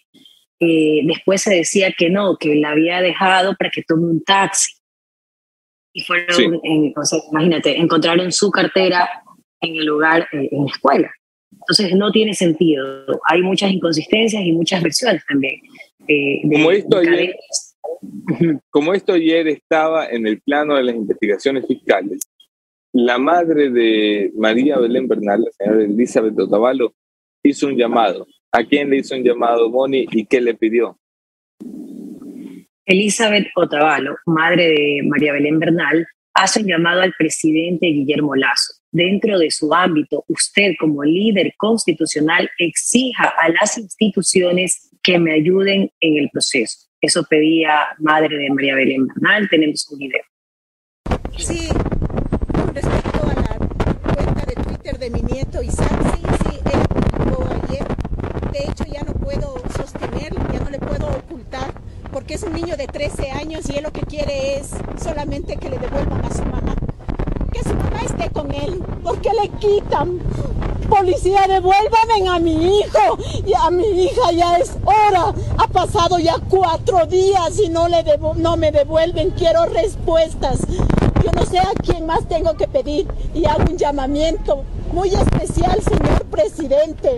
Eh, después se decía que no, que la había dejado para que tome un taxi. Y fueron, sí. en, o sea, imagínate, encontraron su cartera en el lugar, eh, en la escuela. Entonces no tiene sentido. Hay muchas inconsistencias y muchas versiones también. Eh, como, de, esto ayer, como esto ayer estaba en el plano de las investigaciones fiscales, la madre de María Belén Bernal, la señora Elizabeth Otavalo, hizo un llamado. ¿A quién le hizo un llamado, Moni, y qué le pidió? Elizabeth Otavalo, madre de María Belén Bernal, hace un llamado al presidente Guillermo Lasso. Dentro de su ámbito, usted como líder constitucional exija a las instituciones que me ayuden en el proceso. Eso pedía madre de María Belén Bernal. Tenemos un video. Sí, con respecto a la cuenta de Twitter de mi nieto Isaac, sí, sí, él publicó ayer. De hecho, ya no puedo sostenerlo, ya no le puedo ocultar, porque es un niño de trece años y él lo que quiere es solamente que le devuelvan a su mamá, que su mamá esté con él, porque le quitan. Policía, devuélvame a mi hijo y a mi hija, ya es hora, ha pasado ya cuatro días y no, le devu- no me devuelven, quiero respuestas. Yo no sé a quién más tengo que pedir y hago un llamamiento muy especial, señor presidente.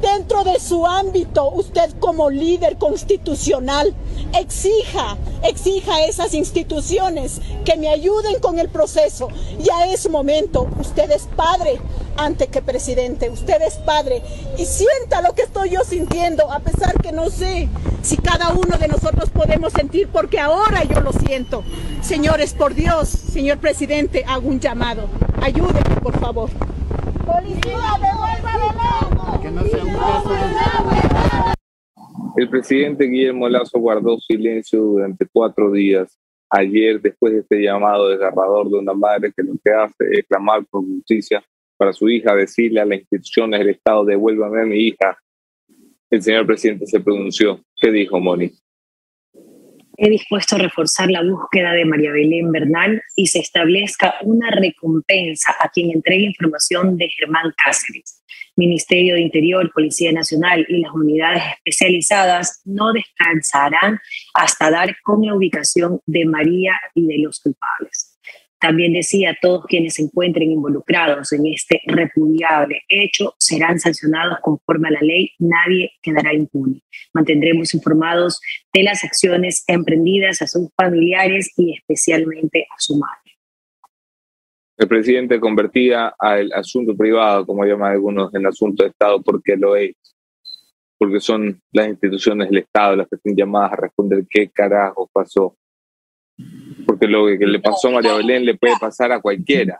Dentro de su ámbito, usted como líder constitucional, exija, exija a esas instituciones que me ayuden con el proceso. Ya es momento, usted es padre antes que presidente, usted es padre y sienta lo que estoy yo sintiendo, a pesar que no sé si cada uno de nosotros podemos sentir, porque ahora yo lo siento. Señores, por Dios, señor presidente, hago un llamado. Ayúdenme, por favor. El presidente Guillermo Lasso guardó silencio durante cuatro días. Ayer, después de este llamado desgarrador de una madre que lo que hace es clamar por justicia para su hija, decirle a las instituciones del Estado, devuélvame a mi hija, el señor presidente se pronunció. ¿Qué dijo, Moni? He dispuesto a reforzar la búsqueda de María Belén Bernal y se establezca una recompensa a quien entregue información de Germán Cáceres. Ministerio de Interior, Policía Nacional y las unidades especializadas no descansarán hasta dar con la ubicación de María y de los culpables. También decía, todos quienes se encuentren involucrados en este repudiable hecho serán sancionados conforme a la ley, nadie quedará impune. Mantendremos informados de las acciones emprendidas a sus familiares y especialmente a su madre. El presidente convertía al asunto privado, como llaman algunos, en asunto de Estado, porque lo es, porque son las instituciones del Estado las que están llamadas a responder qué carajo pasó. Porque lo que le pasó a María Belén le puede pasar a cualquiera,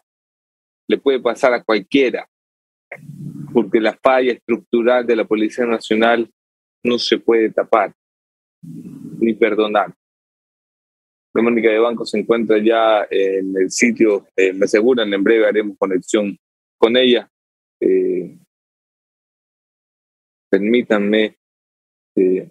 le puede pasar a cualquiera, porque la falla estructural de la Policía Nacional no se puede tapar ni perdonar. Doménica Vivanco se encuentra ya en el sitio, eh, me aseguran, en breve haremos conexión con ella. Eh, permítanme eh,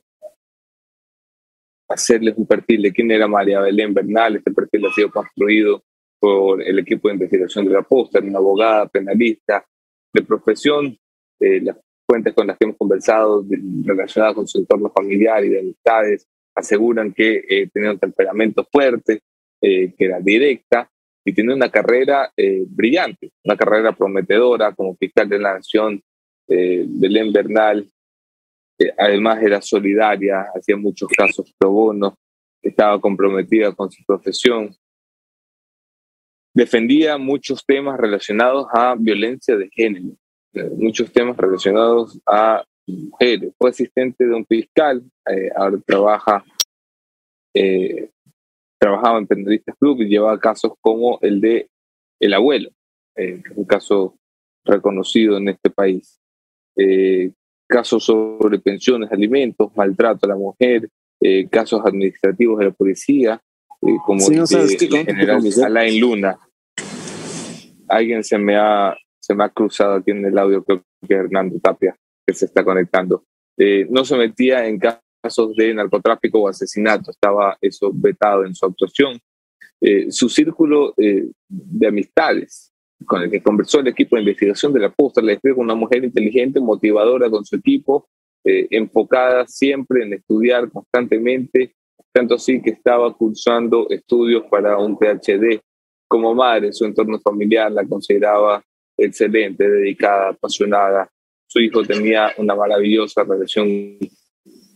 hacerles un perfil de quién era María Belén Bernal. Este perfil ha sido construido por el equipo de investigación de La Posta, una abogada penalista de profesión. Eh, las fuentes con las que hemos conversado de, relacionadas con su entorno familiar y de amistades aseguran que eh, tenía un temperamento fuerte, eh, que era directa y tiene una carrera eh, brillante, una carrera prometedora como fiscal de la Nación. Eh, Belén Bernal eh, además era solidaria, hacía muchos casos pro bono, estaba comprometida con su profesión. Defendía muchos temas relacionados a violencia de género, muchos temas relacionados a mujeres. Fue asistente de un fiscal, eh, ahora trabaja, eh, trabajaba en Penalistas Club y llevaba casos como el de El Abuelo, eh, que es un caso reconocido en este país. Eh, casos sobre pensiones, alimentos, maltrato a la mujer, eh, casos administrativos de la policía, eh, como sí, no sabes, de, el general Alain Luna. Alguien se me ha... se me ha cruzado aquí en el audio, creo que Hernando Tapia, que se está conectando. Eh, no se metía en casos de narcotráfico o asesinato, estaba eso vetado en su actuación. Eh, su círculo eh, de amistades, con el que conversó el equipo de investigación de La Posta, la describe como una mujer inteligente, motivadora con su equipo, eh, enfocada siempre en estudiar constantemente, tanto así que estaba cursando estudios para un P H D. Como madre, en su entorno familiar la consideraba excelente, dedicada, apasionada. Su hijo tenía una maravillosa relación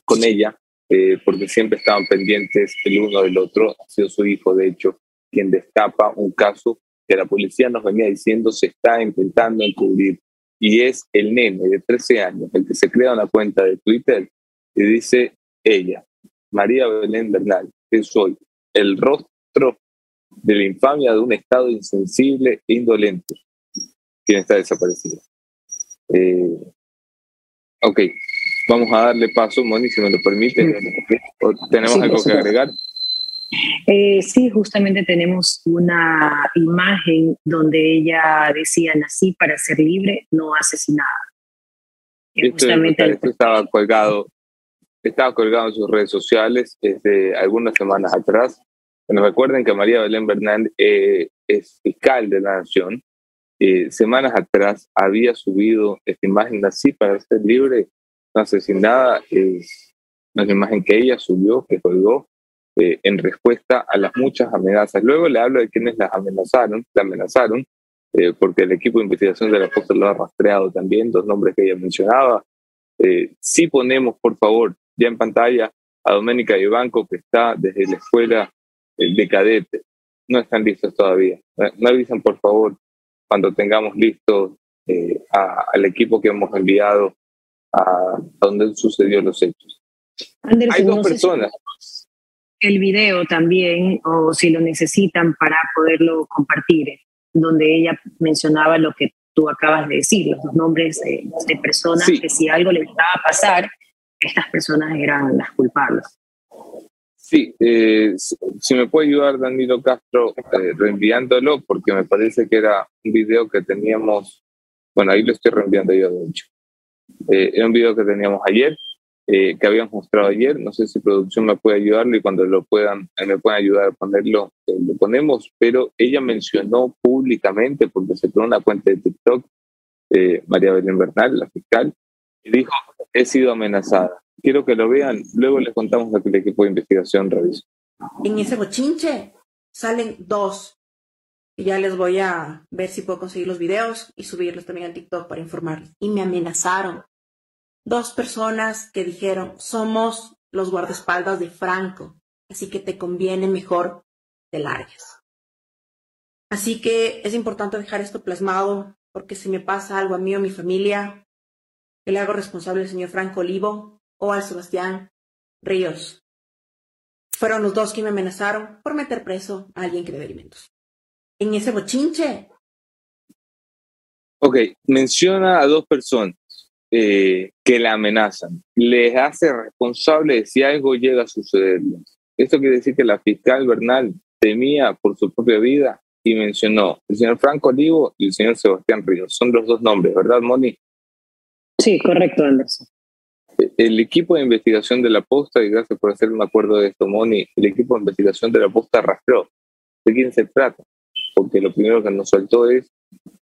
con ella, eh, porque siempre estaban pendientes el uno del otro. Ha sido su hijo, de hecho, quien destapa un caso que la policía nos venía diciendo se está intentando encubrir. Y es el nene de trece años, el que se crea una cuenta de Twitter y dice ella, María Belén Bernal, que soy el rostro de la infamia de un Estado insensible e indolente, quien está desaparecido. Eh, ok, vamos a darle paso, Moni, si me lo permiten. ¿Tenemos sí, algo sí, que agregar? Eh, sí, justamente tenemos una imagen donde ella decía, nací para ser libre, no asesinada. Esto, justamente esto estaba, colgado, estaba colgado en sus redes sociales desde algunas semanas atrás. Bueno, recuerden que María Belén Bernal eh, es fiscal de la Nación. Eh, semanas atrás había subido esta imagen así para ser libre, no asesinada. Es una imagen que ella subió, que colgó eh, en respuesta a las muchas amenazas. Luego le hablo de quienes las amenazaron, la amenazaron, eh, porque el equipo de investigación de La Posta lo ha rastreado también, dos nombres que ella mencionaba. Eh, si ponemos, por favor, ya en pantalla a Doménica Vivanco, que está desde la escuela eh, de cadete. No están listos todavía. No avisan, por favor, cuando tengamos listo eh, a, al equipo que hemos enviado a, a donde sucedió los hechos. Anderson, hay dos no personas. Si el video también, o si lo necesitan para poderlo compartir, donde ella mencionaba lo que tú acabas de decir, los nombres de, de personas sí, que si algo les estaba a pasar, estas personas eran las culpables. Sí, eh, si me puede ayudar Danilo Castro eh, reenviándolo, porque me parece que era un video que teníamos, bueno, ahí lo estoy reenviando yo de hecho, eh, era un video que teníamos ayer, eh, que habíamos mostrado ayer, no sé si producción me puede ayudarlo y cuando lo puedan, eh, me pueden ayudar a ponerlo, eh, lo ponemos, pero ella mencionó públicamente, porque se creó una cuenta de TikTok, eh, María Belén Bernal, la fiscal, y dijo, he sido amenazada. Quiero que lo vean, luego les contamos lo que el equipo de investigación revisó. En ese bochinche salen dos. Y ya les voy a ver si puedo conseguir los videos y subirlos también a TikTok para informarles. Y me amenazaron. Dos personas que dijeron, somos los guardaespaldas de Franco, así que te conviene mejor te largues. Así que es importante dejar esto plasmado, porque si me pasa algo a mí o a mi familia, yo le hago responsable al señor Franco Olivo o al Sebastián Ríos. Fueron los dos que me amenazaron por meter preso a alguien que debe alimentos. En ese bochinche. Ok, menciona a dos personas eh, que la amenazan. Les hace responsable de si algo llega a sucederles. Esto quiere decir que la fiscal Bernal temía por su propia vida y mencionó el señor Franco Olivo y el señor Sebastián Ríos. Son los dos nombres, ¿verdad, Moni? Sí, correcto, Anderson. El equipo de investigación de La Posta, y gracias por hacerme un acuerdo de esto, Moni, el equipo de investigación de La Posta arrastró. ¿De quién se trata? Porque lo primero que nos saltó es,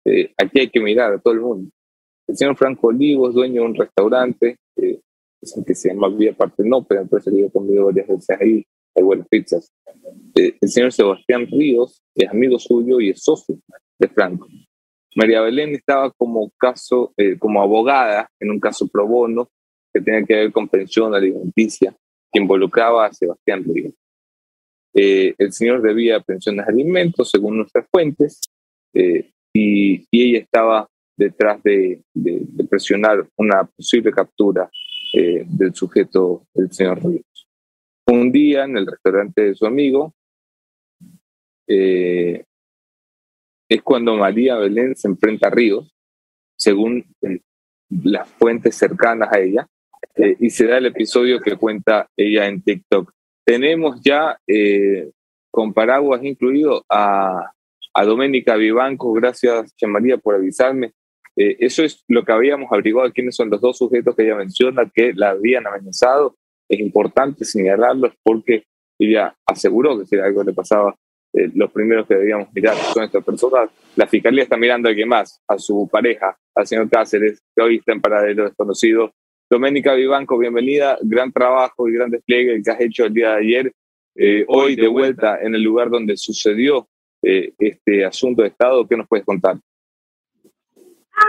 eh, aquí hay que mirar a todo el mundo. El señor Franco Olivo es dueño de un restaurante, eh, que se llama Vía Partenopera, empresa que yo he comido varias veces ahí, hay buenas pizzas. Eh, el señor Sebastián Ríos es amigo suyo y es socio de Franco. María Belén estaba como, caso, eh, como abogada en un caso pro bono que tenía que ver con pensión alimenticia, que involucraba a Sebastián Ríos. Eh, el señor debía pensiones de alimentos, según nuestras fuentes, eh, y, y ella estaba detrás de, de, de presionar una posible captura eh, del sujeto, el señor Ríos. Un día, en el restaurante de su amigo, eh, es cuando María Belén se enfrenta a Ríos, según eh, las fuentes cercanas a ella, eh, y se da el episodio que cuenta ella en TikTok. Tenemos ya, eh, con paraguas incluido, a, a Doménica Vivanco. Gracias, María, por avisarme. Eh, eso es lo que habíamos averiguado, quiénes son los dos sujetos que ella menciona, que la habían amenazado. Es importante señalarlos porque ella aseguró que si algo le pasaba, eh, los primeros que debíamos mirar son estas personas. La Fiscalía está mirando a alguien más, a su pareja, al señor Cáceres, que hoy está en paradero desconocido. Doménica Vivanco, bienvenida, gran trabajo y gran despliegue que has hecho el día de ayer, eh, hoy de vuelta en el lugar donde sucedió eh, este asunto de Estado. ¿Qué nos puedes contar?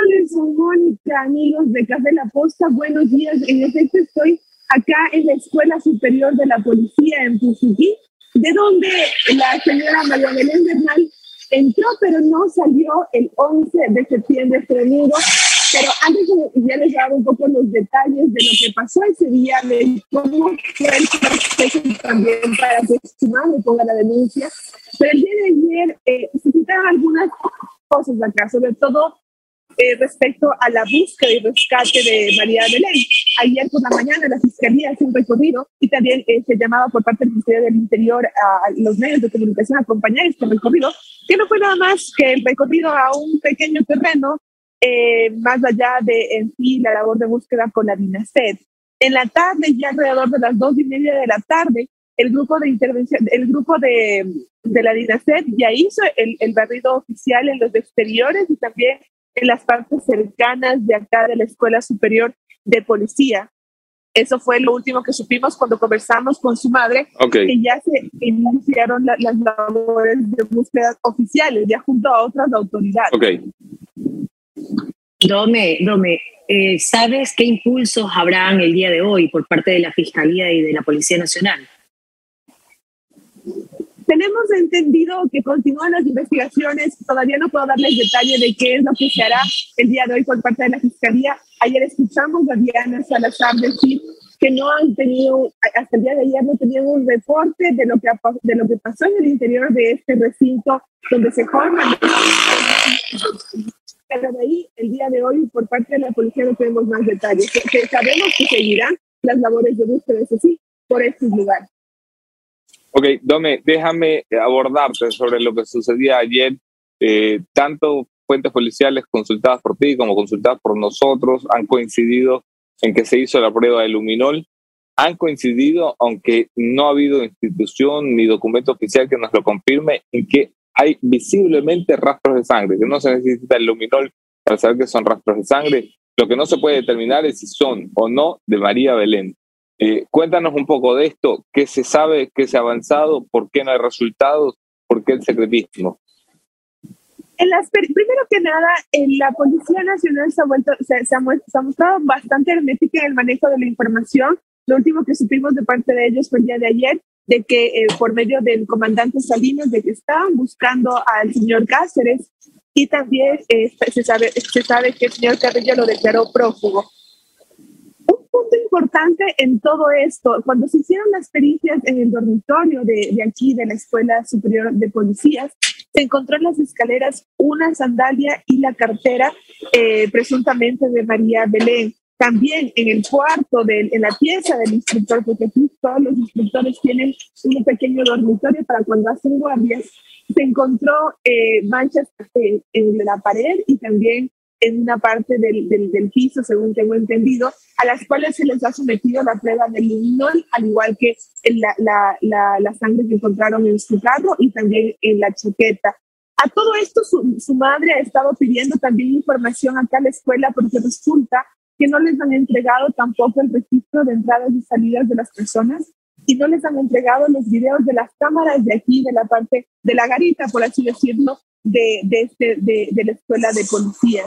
Anderson, Mónica, amigos de Café La Posta, buenos días. En efecto, estoy acá en la Escuela Superior de la Policía en Pusiquí, de donde la señora María Belén Bernal entró, pero no salió el once de septiembre, este domingo. Pero antes ya les daba un poco los detalles de lo que pasó ese día, de cómo fue el proceso también para que su madre ponga la denuncia. Pero el día de ayer eh, se quitaron algunas cosas acá, sobre todo eh, respecto a la búsqueda y rescate de María Belén. Ayer por la mañana la Fiscalía hizo un recorrido y también eh, se llamaba por parte del Ministerio del Interior a los medios de comunicación a acompañar este recorrido, que no fue nada más que el recorrido a un pequeño terreno, Eh, más allá de en sí, la labor de búsqueda con la DINASED. En la tarde, ya alrededor de las dos y media de la tarde, el grupo de intervención, el grupo de, de la DINASED ya hizo el, el barrido oficial en los exteriores y también en las partes cercanas de acá de la Escuela Superior de Policía. Eso fue lo último que supimos cuando conversamos con su madre, okay. Que ya se iniciaron la, las labores de búsqueda oficiales, ya junto a otras autoridades. Okay. Dome, Dome, eh, ¿sabes qué impulsos habrán el día de hoy por parte de la Fiscalía y de la Policía Nacional? Tenemos entendido que continúan las investigaciones. Todavía no puedo darles detalle de qué es lo que se hará el día de hoy por parte de la Fiscalía. Ayer escuchamos a Diana Salazar decir que no han tenido, hasta el día de ayer no tenían un reporte de lo que, de lo que pasó en el interior de este recinto donde se forman. Pero de ahí, el día de hoy, por parte de la policía no tenemos más detalles. Que, que sabemos que seguirán las labores de búsqueda, eso sí, por estos lugares. Ok, Dome, déjame abordarte sobre lo que sucedía ayer. Eh, tanto fuentes policiales consultadas por ti como consultadas por nosotros han coincidido en que se hizo la prueba de luminol. Han coincidido, aunque no ha habido institución ni documento oficial que nos lo confirme, en que hay visiblemente rastros de sangre, que no se necesita el luminol para saber que son rastros de sangre. Lo que no se puede determinar es si son o no de María Belén. Eh, cuéntanos un poco de esto, qué se sabe, qué se ha avanzado, por qué no hay resultados, por qué el secretismo. En las, primero que nada, en la Policía Nacional se ha, vuelto, se, se, ha muest- se ha mostrado bastante hermética en el manejo de la información. Lo último que supimos de parte de ellos fue el día de ayer, de que eh, por medio del comandante Salinas, de que estaban buscando al señor Cáceres, y también eh, se, sabe, se sabe que el señor Carrillo lo declaró prófugo. Un punto importante en todo esto, cuando se hicieron las pericias en el dormitorio de, de aquí, de la Escuela Superior de Policías, se encontró en las escaleras una sandalia y la cartera eh, presuntamente de María Belén. También en el cuarto, de, en la pieza del instructor, porque aquí todos los instructores tienen un pequeño dormitorio para cuando hacen guardias, se encontró eh, manchas en, en la pared y también en una parte del, del, del piso, según tengo entendido, a las cuales se les ha sometido la prueba del luminol, al igual que en la, la, la, la sangre que encontraron en su carro y también en la chaqueta. A todo esto su, su madre ha estado pidiendo también información acá a la escuela, porque resulta que no les han entregado tampoco el registro de entradas y salidas de las personas y no les han entregado los videos de las cámaras de aquí, de la parte de la garita, por así decirlo, de, de, este, de, de la escuela de policía.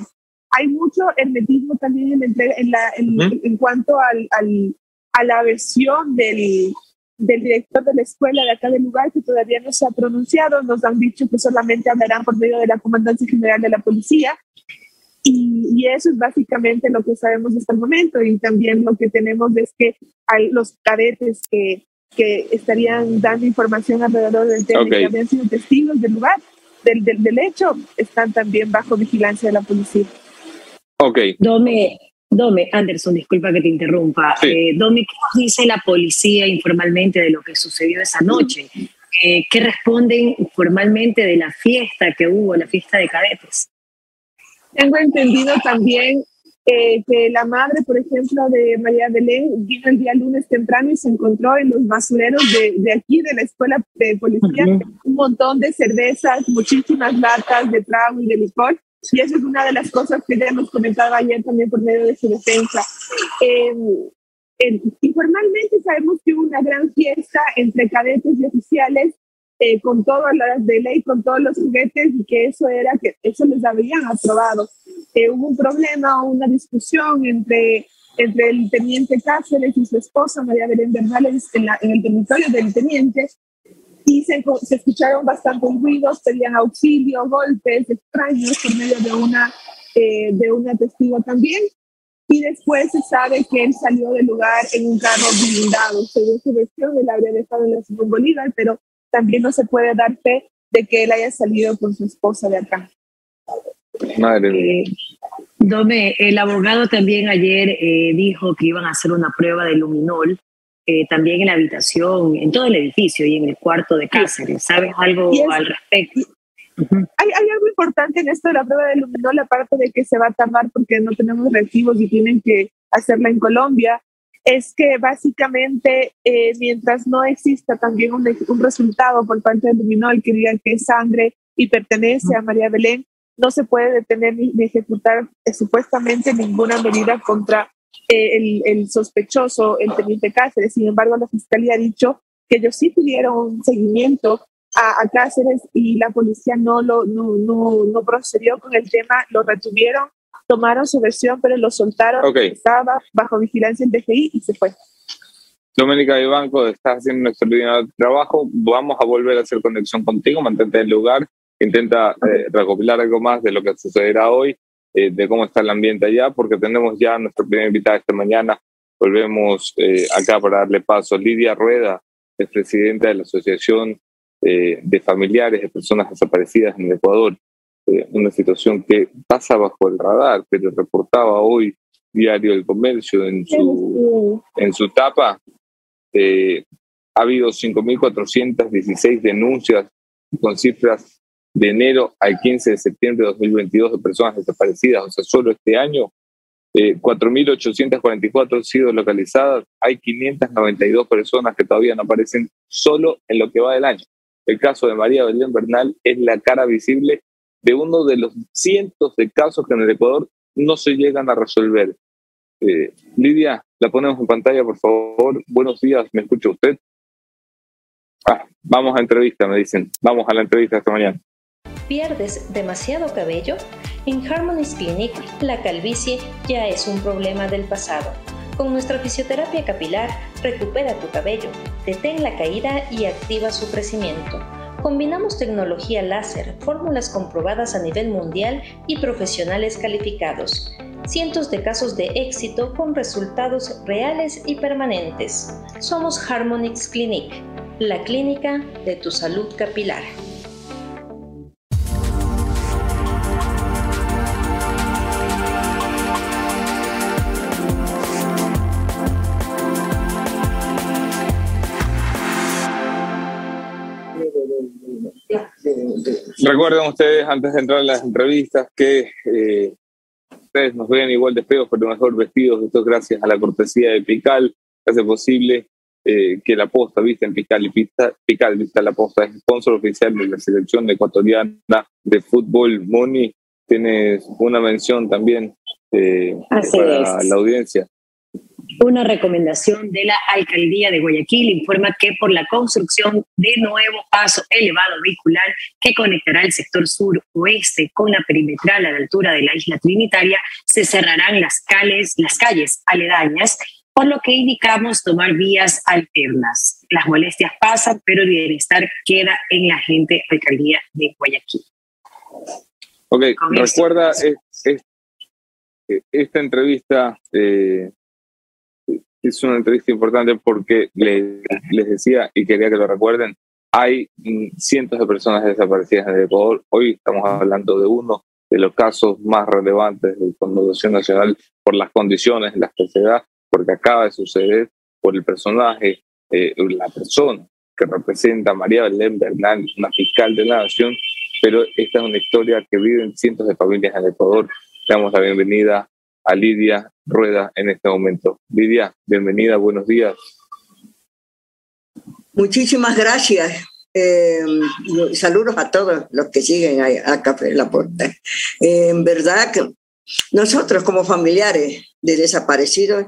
Hay mucho hermetismo también en, la entrega, en, la, en, uh-huh. en cuanto al, al, a la versión del... del director de la escuela de acá del lugar, que todavía no se ha pronunciado. Nos han dicho que solamente hablarán por medio de la Comandancia General de la Policía, y, y eso es básicamente lo que sabemos hasta el momento. Y también lo que tenemos es que hay los cadetes que, que estarían dando información alrededor del tema, okay. y que habían sido testigos del lugar, del, del, del hecho, están también bajo vigilancia de la policía. Ok. Dome. Dome, Anderson, disculpa que te interrumpa. Sí. Eh, Dome, ¿qué nos dice la policía informalmente de lo que sucedió esa noche? Eh, ¿Qué responden formalmente de la fiesta que hubo, la fiesta de cadetes? Tengo entendido también eh, que la madre, por ejemplo, de María Belén vino el día lunes temprano y se encontró en los basureros de, de aquí, de la escuela de policía, uh-huh. un montón de cervezas, muchísimas latas de trago y de licor. Y eso es una de las cosas que ya nos comentaba ayer también por medio de su defensa. Eh, eh, informalmente sabemos que hubo una gran fiesta entre cadetes y oficiales, eh, con todas las de ley, con todos los juguetes, y que eso era que eso les habían aprobado. Eh, hubo un problema, una discusión entre, entre el teniente Cáceres y su esposa María Belén Bernal en, la, en el territorio del teniente. Y se, se escucharon bastantes ruidos, pedían auxilio, golpes extraños por medio de una, eh, de una testigo también. Y después se sabe que él salió del lugar en un carro blindado. Según su versión, él habría dejado en la Simón Bolívar, pero también no se puede dar fe de que él haya salido con su esposa de acá. Madre mía. Eh, Dome, el abogado también ayer eh, dijo que iban a hacer una prueba de luminol. Eh, también en la habitación, en todo el edificio y en el cuarto de Cáceres. ¿Sabes algo es, al respecto? Uh-huh. Hay, hay algo importante en esto de la prueba de luminol, la parte de que se va a tardar porque no tenemos reactivos y tienen que hacerla en Colombia. Es que básicamente eh, mientras no exista también un, un resultado por parte del luminol que diga que es sangre y pertenece uh-huh. a María Belén, no se puede detener ni, ni ejecutar eh, supuestamente ninguna medida contra El, el sospechoso, el teniente Cáceres. Sin embargo, la fiscalía ha dicho que ellos sí tuvieron seguimiento a, a Cáceres y la policía no, lo, no, no, no procedió con el tema, lo retuvieron, tomaron su versión, pero lo soltaron, okay. estaba bajo vigilancia en D G I y se fue. Doménica Vivanco, estás haciendo un extraordinario trabajo, vamos a volver a hacer conexión contigo, mantente en el lugar, intenta okay. eh, recopilar algo más de lo que sucederá hoy. Eh, de cómo está el ambiente allá, porque tenemos ya a nuestra primera invitada esta mañana. Volvemos eh, acá para darle paso. Lidia Rueda es presidenta de la Asociación eh, de Familiares de Personas Desaparecidas en el Ecuador. Eh, una situación que pasa bajo el radar, pero reportaba hoy Diario del Comercio en su, en su tapa. Eh, ha habido cinco mil cuatrocientas dieciséis denuncias con cifras de enero al quince de septiembre de dos mil veintidós de personas desaparecidas, o sea, solo este año, eh, cuatro mil ochocientas cuarenta y cuatro han sido localizadas, hay quinientas noventa y dos personas que todavía no aparecen solo en lo que va del año. El caso de María Belén Bernal es la cara visible de uno de los cientos de casos que en el Ecuador no se llegan a resolver. Eh, Lidia, la ponemos en pantalla, por favor. Buenos días, ¿me escucha usted? Ah, vamos a entrevista, me dicen. Vamos a la entrevista esta mañana. ¿Pierdes demasiado cabello? En Harmony's Clinic, la calvicie ya es un problema del pasado. Con nuestra fisioterapia capilar, recupera tu cabello, detén la caída y activa su crecimiento. Combinamos tecnología láser, fórmulas comprobadas a nivel mundial y profesionales calificados. Cientos de casos de éxito con resultados reales y permanentes. Somos Harmony's Clinic, la clínica de tu salud capilar. Recuerden ustedes, antes de entrar en las entrevistas, que eh, ustedes nos ven igual de feos, pero mejor vestidos. Esto es gracias a la cortesía de Pical, que hace posible eh, que La Posta vista en Pical y pista, Pical vista La Posta. Es sponsor oficial de la selección ecuatoriana de fútbol. Moni, tienes una mención también eh, para es. la audiencia. Una recomendación de la Alcaldía de Guayaquil informa que por la construcción de nuevo paso elevado vehicular que conectará el sector sur-oeste con la perimetral a la altura de la isla Trinitaria, se cerrarán las calles, las calles aledañas, por lo que indicamos tomar vías alternas. Las molestias pasan, pero el bienestar queda en la gente Alcaldía de Guayaquil. Ok, recuerda es, es, esta entrevista... Eh, Es una entrevista importante porque les, les decía y quería que lo recuerden, hay cientos de personas desaparecidas en el Ecuador. Hoy estamos hablando de uno de los casos más relevantes de conmoción nacional por las condiciones en las que se da, porque acaba de suceder por el personaje, eh, la persona que representa a María Belén Bernal, una fiscal de la nación, pero esta es una historia que viven cientos de familias en el Ecuador. Le damos la bienvenida a Lidia Rueda en este momento. Lidia, bienvenida, buenos días. Muchísimas gracias. Eh, saludos a todos los que siguen a, a Café La Posta. Eh, en verdad, que nosotros como familiares de desaparecidos,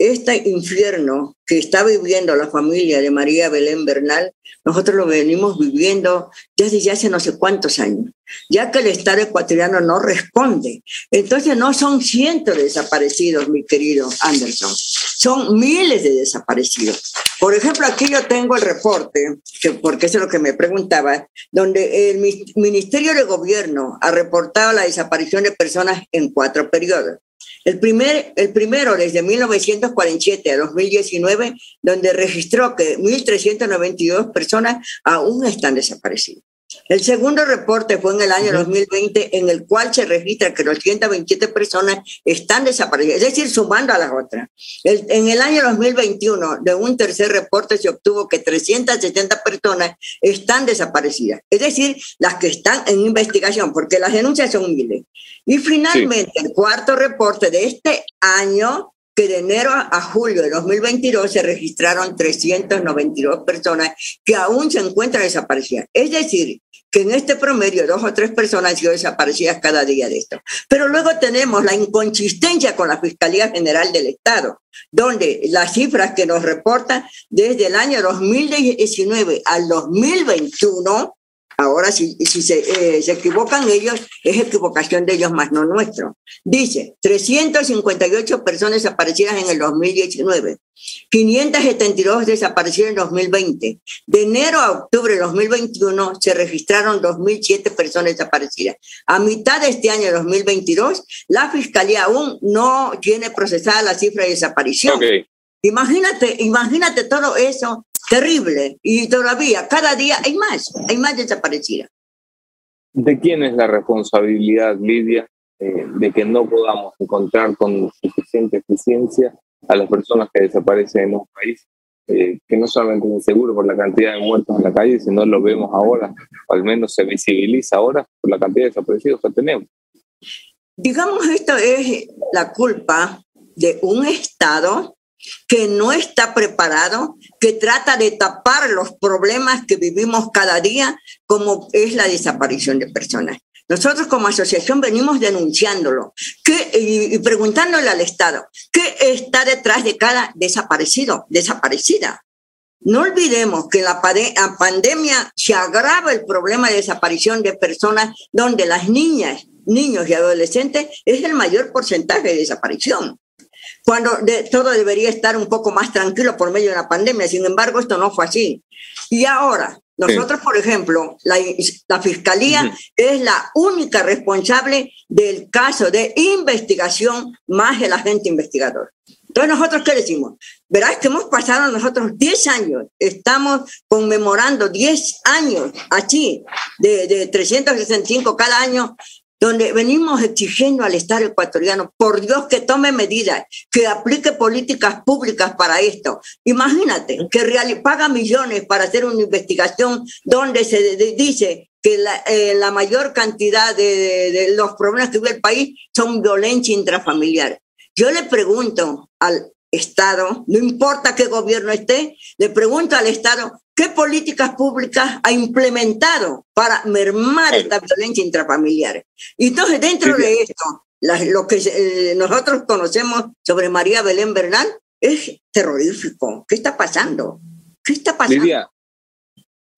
este infierno que está viviendo la familia de María Belén Bernal, nosotros lo venimos viviendo desde ya hace no sé cuántos años, ya que el Estado ecuatoriano no responde. Entonces no son cientos de desaparecidos, mi querido Anderson, son miles de desaparecidos. Por ejemplo, aquí yo tengo el reporte, que porque eso es lo que me preguntaba, donde el Ministerio de Gobierno ha reportado la desaparición de personas en cuatro periodos. El, primer, el primero desde mil novecientos cuarenta y siete a dos mil diecinueve, donde registró que mil trescientas noventa y dos personas aún están desaparecidas. El segundo reporte fue en el año dos mil veinte, en el cual se registra que doscientas veintisiete personas están desaparecidas, es decir, sumando a las otras. El, en el año dos mil veintiuno, de un tercer reporte se obtuvo que trescientas setenta personas están desaparecidas, es decir, las que están en investigación, porque las denuncias son miles. Y finalmente, sí. El cuarto reporte de este año, que de enero a julio de dos mil veintidós se registraron trescientas noventa y dos personas que aún se encuentran desaparecidas. Es decir, que en este promedio dos o tres personas han sido desaparecidas cada día de esto. Pero luego tenemos la inconsistencia con la Fiscalía General del Estado, donde las cifras que nos reportan desde el año dos mil diecinueve al dos mil veintiuno, ahora si, si se, eh, se equivocan ellos, es equivocación de ellos más no nuestro. Dice, trescientas cincuenta y ocho personas desaparecidas en el dos mil diecinueve, quinientas setenta y dos desaparecidas en dos mil veinte. De enero a octubre de dos mil veintiuno se registraron dos mil siete personas desaparecidas. A mitad de este año dos mil veintidós, la Fiscalía aún no tiene procesada la cifra de desaparición. Okay. Imagínate, imagínate todo eso. Terrible, y todavía cada día hay más, hay más desaparecidas. ¿De quién es la responsabilidad, Lidia, eh, de que no podamos encontrar con suficiente eficiencia a las personas que desaparecen en un país, eh, que no solamente es inseguro por la cantidad de muertos en la calle, sino lo vemos ahora, o al menos se visibiliza ahora por la cantidad de desaparecidos que tenemos? Digamos, esto es la culpa de un Estado que no está preparado, que trata de tapar los problemas que vivimos cada día, como es la desaparición de personas. Nosotros como asociación venimos denunciándolo que, y, y preguntándole al Estado, ¿qué está detrás de cada desaparecido, desaparecida? No olvidemos que la pandemia se agrava el problema de desaparición de personas, donde las niñas, niños y adolescentes es el mayor porcentaje de desaparición, cuando de, todo debería estar un poco más tranquilo por medio de la pandemia. Sin embargo, esto no fue así. Y ahora, nosotros, sí. por ejemplo, la, la Fiscalía uh-huh. es la única responsable del caso de investigación más el agente investigador. Entonces, ¿nosotros qué decimos? Verás que hemos pasado nosotros diez años, estamos conmemorando diez años así, de, de trescientos sesenta y cinco cada año, donde venimos exigiendo al Estado ecuatoriano, por Dios, que tome medidas, que aplique políticas públicas para esto. Imagínate, que real, paga millones para hacer una investigación donde se dice que la, eh, la mayor cantidad de, de, de los problemas que vive el país son violencia intrafamiliar. Yo le pregunto al Estado, no importa qué gobierno esté, le pregunto al Estado qué políticas públicas ha implementado para mermar esta violencia intrafamiliar. Y entonces, dentro sí, de esto, la, lo que eh, nosotros conocemos sobre María Belén Bernal es terrorífico. ¿Qué está pasando? ¿Qué está pasando? Lidia,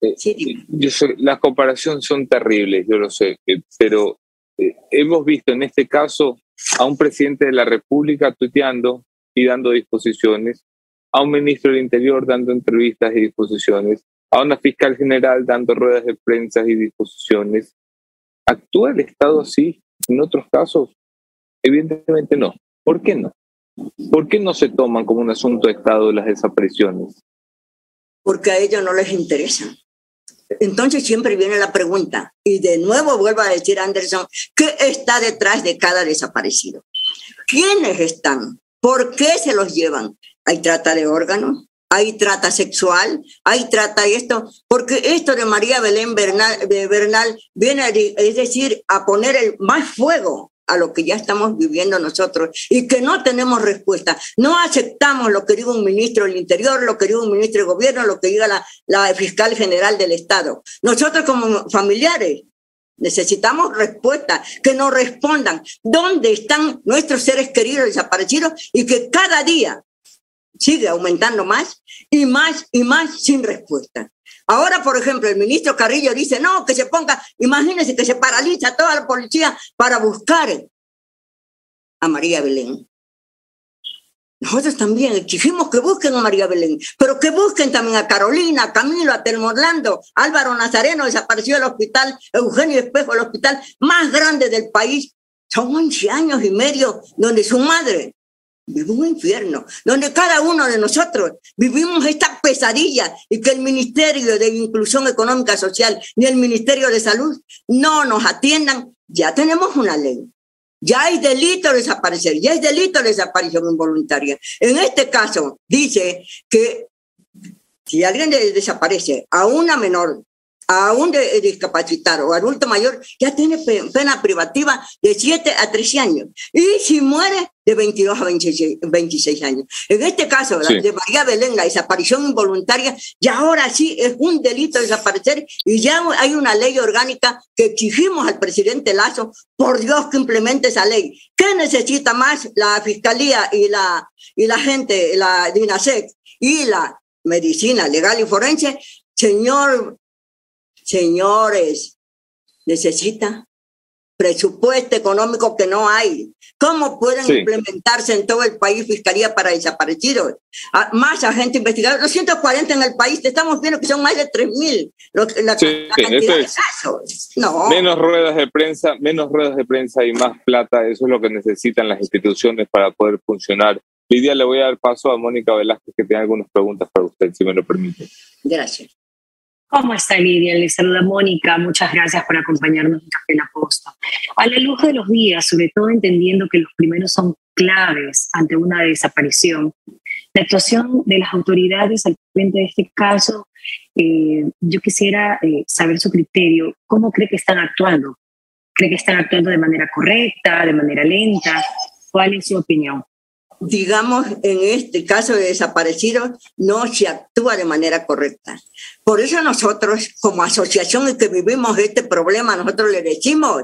eh, sí, yo sé, las comparaciones son terribles, yo lo sé, eh, pero eh, hemos visto en este caso a un presidente de la República tuiteando y dando disposiciones, a un ministro del Interior dando entrevistas y disposiciones, a una fiscal general dando ruedas de prensa y disposiciones. ¿Actúa el Estado así en otros casos? Evidentemente no. ¿Por qué no? ¿Por qué no se toman como un asunto de Estado las desapariciones? Porque a ellos no les interesa. Entonces siempre viene la pregunta, y de nuevo vuelvo a decir, Anderson, ¿qué está detrás de cada desaparecido? ¿Quiénes están? ¿Por qué se los llevan? Hay trata de órganos, hay trata sexual, hay trata esto, porque esto de María Belén Bernal, de Bernal viene, a, es decir, a poner el más fuego a lo que ya estamos viviendo nosotros y que no tenemos respuesta. No aceptamos lo que diga un ministro del Interior, lo que diga un ministro de Gobierno, lo que diga la, la fiscal general del Estado. Nosotros como familiares necesitamos respuesta, que nos respondan dónde están nuestros seres queridos desaparecidos y que cada día sigue aumentando más y más y más sin respuesta. Ahora, por ejemplo, el ministro Carrillo dice no, que se ponga, imagínense que se paraliza toda la policía para buscar a María Belén. Nosotros también exigimos que busquen a María Belén, pero que busquen también a Carolina, a Camilo, a Telmo Orlando, Álvaro Nazareno, desapareció del hospital, Eugenio Espejo, el hospital más grande del país. Son once años y medio donde su madre vive un infierno, donde cada uno de nosotros vivimos esta pesadilla y que el Ministerio de Inclusión Económica Social ni el Ministerio de Salud no nos atiendan. Ya tenemos una ley. Ya es delito desaparecer, ya es delito desaparición involuntaria. En este caso, dice que si alguien desaparece a una menor, a un discapacitado o adulto mayor, ya tiene pena privativa de siete a trece años. Y si muere, de veintidós a veintiséis años. En este caso, sí, la de María Belén, la desaparición involuntaria, ya ahora sí es un delito desaparecer y ya hay una ley orgánica que exigimos al presidente Lasso, por Dios, que implemente esa ley. ¿Qué necesita más la Fiscalía y la, y la gente, la DINASEC y la Medicina Legal y Forense? Señor, señores, necesita presupuesto económico que no hay. ¿Cómo pueden sí. implementarse en todo el país fiscalía para desaparecidos? A, más agentes investigadores, doscientos cuarenta en el país, estamos viendo que son más de tres mil la, sí, la cantidad es, de casos. No. Menos ruedas de prensa, menos ruedas de prensa y más plata, eso es lo que necesitan las instituciones para poder funcionar. Lidia, le voy a dar paso a Mónica Velásquez, que tiene algunas preguntas para usted, si me lo permite. Gracias. ¿Cómo está, Lidia? Les saluda Mónica. Muchas gracias por acompañarnos en Café La Posta. A la luz de los días, sobre todo entendiendo que los primeros son claves ante una desaparición, la actuación de las autoridades al frente de este caso, eh, yo quisiera eh, saber su criterio. ¿Cómo cree que están actuando? ¿Cree que están actuando de manera correcta, de manera lenta? ¿Cuál es su opinión? Digamos, en este caso de desaparecidos, no se actúa de manera correcta. Por eso nosotros, como asociación en que vivimos este problema, nosotros le decimos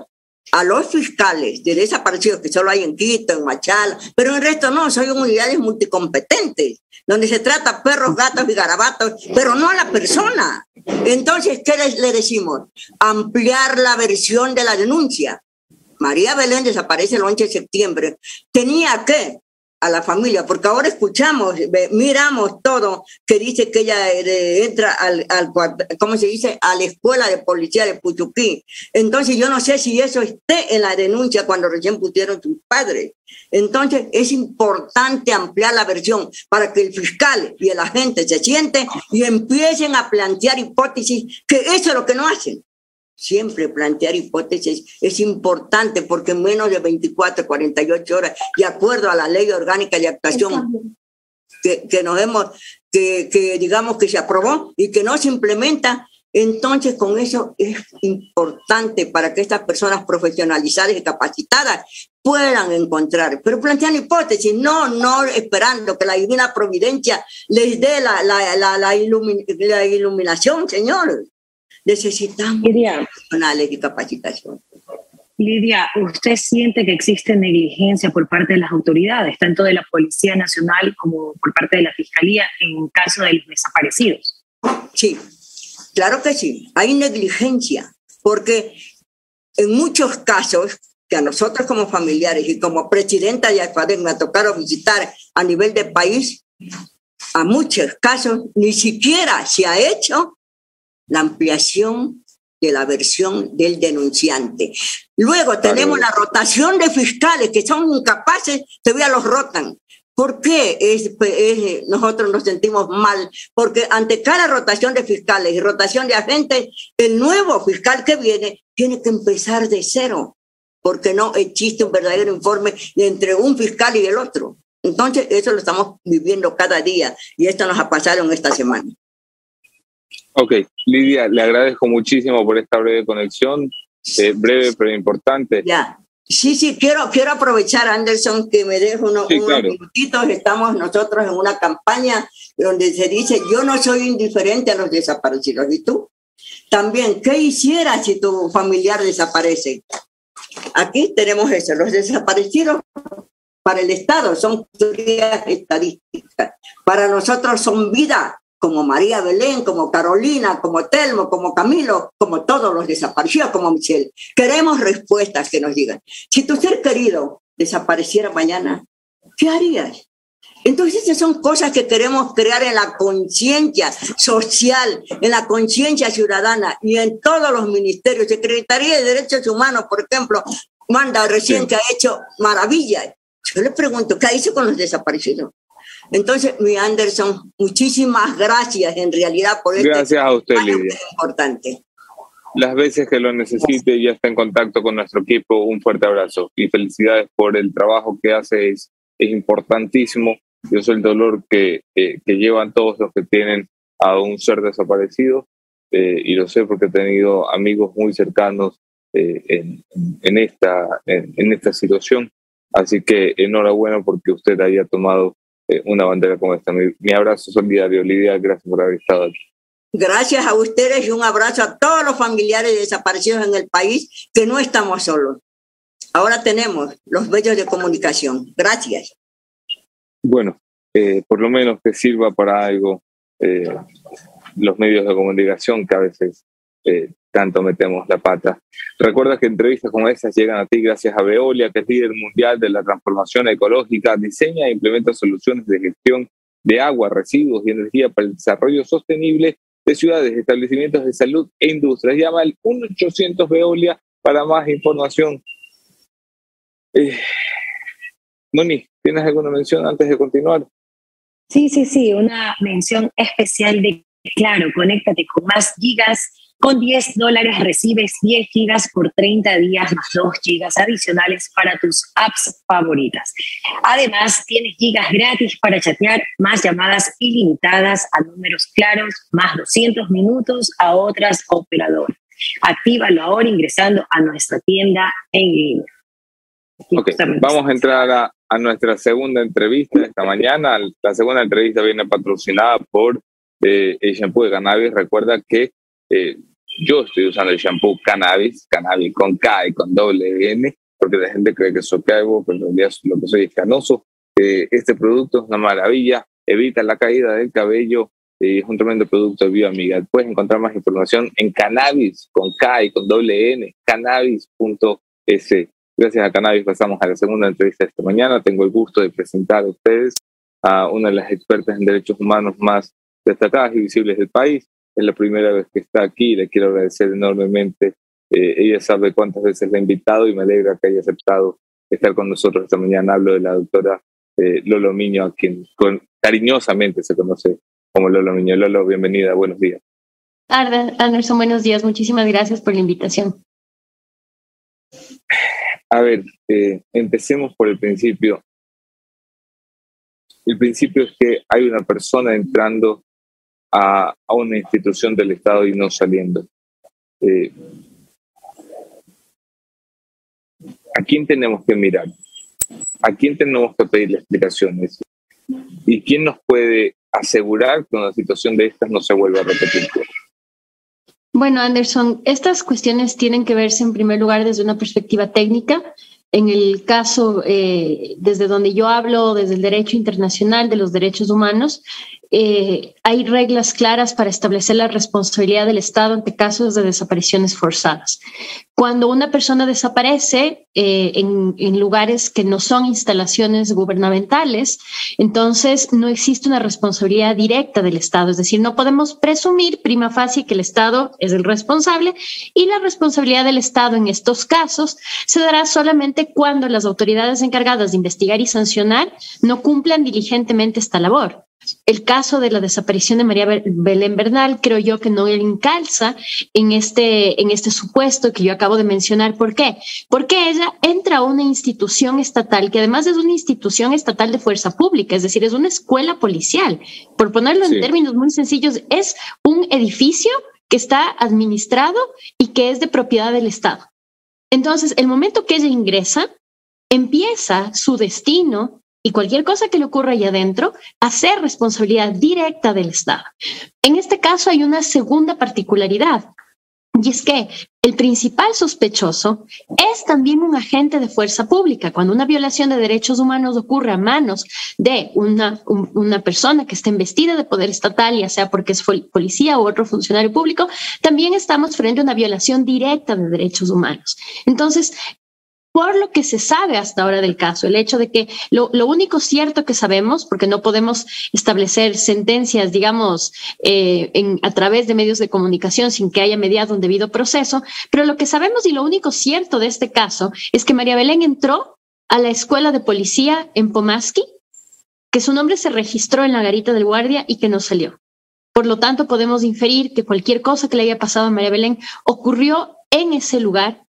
a los fiscales de desaparecidos, que solo hay en Quito, en Machala, pero en el resto no, son unidades multicompetentes, donde se trata perros, gatos y garabatos, pero no a la persona. Entonces, ¿qué le decimos? Ampliar la versión de la denuncia. María Belén desaparece el once de septiembre. Tenía que a la familia, porque ahora escuchamos, miramos todo, que dice que ella entra al, al ¿cómo se dice?, a la escuela de policía de Puchuquí. Entonces yo no sé si eso esté en la denuncia cuando recién pusieron sus padres. Entonces es importante ampliar la versión para que el fiscal y el agente se sienten y empiecen a plantear hipótesis, que eso es lo que no hacen. Siempre plantear hipótesis es importante, porque en menos de veinticuatro, cuarenta y ocho horas, de acuerdo a la ley orgánica de actuación que, que nos hemos, que, que digamos que se aprobó y que no se implementa, Entonces, con eso es importante para que estas personas profesionalizadas y capacitadas puedan encontrar, pero plantean hipótesis, no, no esperando que la divina providencia les dé la, la, la, la, ilumi la iluminación, señor. Necesitamos Lidia, profesionales y capacitación. Lidia, ¿usted siente que existe negligencia por parte de las autoridades, tanto de la Policía Nacional como por parte de la Fiscalía, en caso de los desaparecidos? Sí. Claro que sí, hay negligencia, porque en muchos casos que a nosotros como familiares y como presidenta de AFADEC me ha tocado visitar a nivel de país, a muchos casos ni siquiera se ha hecho la ampliación de la versión del denunciante. Luego tenemos la rotación de fiscales que son incapaces, todavía los rotan. ¿Por qué es, es, nosotros nos sentimos mal? Porque ante cada rotación de fiscales y rotación de agentes, el nuevo fiscal que viene tiene que empezar de cero, porque no existe un verdadero informe entre un fiscal y el otro. Entonces, eso lo estamos viviendo cada día y esto nos ha pasado en esta semana. Ok, Lidia, le agradezco muchísimo por esta breve conexión, eh, breve pero importante. Ya. Sí, sí, quiero, quiero aprovechar, Anderson, que me dejo unos, sí, unos claro. minutitos. Estamos nosotros en una campaña donde se dice, yo no soy indiferente a los desaparecidos. ¿Y tú? También, ¿qué hicieras si tu familiar desaparece? Aquí tenemos eso. Los desaparecidos para el Estado son teorías estadísticas. Para nosotros son vida, como María Belén, como Carolina, como Telmo, como Camilo, como todos los desaparecidos, como Michelle. Queremos respuestas que nos digan. Si tu ser querido desapareciera mañana, ¿qué harías? Entonces esas son cosas que queremos crear en la conciencia social, en la conciencia ciudadana y en todos los ministerios. Secretaría de Derechos Humanos, por ejemplo, manda recién que ha hecho maravillas. Yo le pregunto, ¿qué hizo con los desaparecidos? Entonces, mi Anderson, muchísimas gracias en realidad por este Gracias a usted, Lidia. Importante. Las veces que lo necesite, gracias. Ya está en contacto con nuestro equipo. Un fuerte abrazo y felicidades por el trabajo que hace. Es, es importantísimo. Yo soy el dolor que, eh, que llevan todos los que tienen a un ser desaparecido eh, y lo sé porque he tenido amigos muy cercanos eh, en, en, esta, en, en esta situación. Así que enhorabuena porque usted haya tomado una bandera como esta. Mi, mi abrazo solidario, Lidia, gracias por haber estado aquí. Gracias a ustedes y un abrazo a todos los familiares desaparecidos en el país, que no estamos solos. Ahora tenemos los medios de comunicación. Gracias. Bueno, eh, por lo menos que sirva para algo eh, los medios de comunicación que a veces eh, tanto metemos la pata. Recuerda que entrevistas como estas llegan a ti gracias a Veolia, que es líder mundial de la transformación ecológica, diseña e implementa soluciones de gestión de agua, residuos y energía para el desarrollo sostenible de ciudades, establecimientos de salud e industrias. Llama al uno ochocientos Veolia para más información. Eh, Moni, ¿tienes alguna mención antes de continuar? Sí, sí, sí, una mención especial de Claro, conéctate con más gigas. Con diez dólares recibes diez gigas por treinta días más dos gigas adicionales para tus apps favoritas. Además, tienes gigas gratis para chatear, más llamadas ilimitadas a números claros, más doscientos minutos a otras operadoras. Actívalo ahora ingresando a nuestra tienda en línea. Okay, vamos a entrar a, a nuestra segunda entrevista de esta mañana. La segunda entrevista viene patrocinada por eh, el shampoo de cannabis. Recuerda que eh, yo estoy usando el shampoo cannabis, cannabis con K y con doble N, porque la gente cree que soy calvo, pero en realidad lo que soy es canoso. Eh, este producto es una maravilla, evita la caída del cabello, eh, es un tremendo producto de bioamiga. Puedes encontrar más información en cannabis con K y con doble N, cannabis punto es. Gracias a Cannabis pasamos a la segunda entrevista de esta mañana. Tengo el gusto de presentar a ustedes a una de las expertas en derechos humanos más destacadas y visibles del país. Es la primera vez que está aquí y le quiero agradecer enormemente. Eh, ella sabe cuántas veces la he invitado y me alegra que haya aceptado estar con nosotros esta mañana. Hablo de la doctora eh, Lolo Miño, a quien con, cariñosamente se conoce como Lolo Miño. Lolo, bienvenida, buenos días. Arda, Anderson, buenos días. Muchísimas gracias por la invitación. A ver, eh, empecemos por el principio. El principio es que hay una persona entrando a, a una institución del Estado y no saliendo. Eh, ¿A quién tenemos que mirar? ¿A quién tenemos que pedirle explicaciones? ¿Y quién nos puede asegurar que una situación de estas no se vuelva a repetir? Bueno, Anderson, estas cuestiones tienen que verse en primer lugar desde una perspectiva técnica. En el caso, eh, desde donde yo hablo, desde el derecho internacional de los derechos humanos, eh, hay reglas claras para establecer la responsabilidad del Estado ante casos de desapariciones forzadas. Cuando una persona desaparece eh, en, en lugares que no son instalaciones gubernamentales, entonces no existe una responsabilidad directa del Estado. Es decir, no podemos presumir prima facie que el Estado es el responsable, y la responsabilidad del Estado en estos casos se dará solamente cuando las autoridades encargadas de investigar y sancionar no cumplan diligentemente esta labor. El caso de la desaparición de María Belén Bernal creo yo que no encalza en este, en este supuesto que yo acabo de mencionar. ¿Por qué? Porque ella entra a una institución estatal que además es una institución estatal de fuerza pública, es decir, es una escuela policial. Por ponerlo en sí. términos muy sencillos, es un edificio que está administrado y que es de propiedad del Estado. Entonces, el momento que ella ingresa, empieza su destino. Y cualquier cosa que le ocurra allá adentro, hacer responsabilidad directa del Estado. En este caso hay una segunda particularidad, y es que el principal sospechoso es también un agente de fuerza pública. Cuando una violación de derechos humanos ocurre a manos de una, un, una persona que está investida de poder estatal, ya sea porque es policía u otro funcionario público, también estamos frente a una violación directa de derechos humanos. Entonces, por lo que se sabe hasta ahora del caso, el hecho de que lo, lo único cierto que sabemos, porque no podemos establecer sentencias, digamos, eh, en, a través de medios de comunicación sin que haya mediado un debido proceso, pero lo que sabemos y lo único cierto de este caso es que María Belén entró a la escuela de policía en Pomaski, que su nombre se registró en la garita del guardia y que no salió. Por lo tanto, podemos inferir que cualquier cosa que le haya pasado a María Belén ocurrió en ese lugar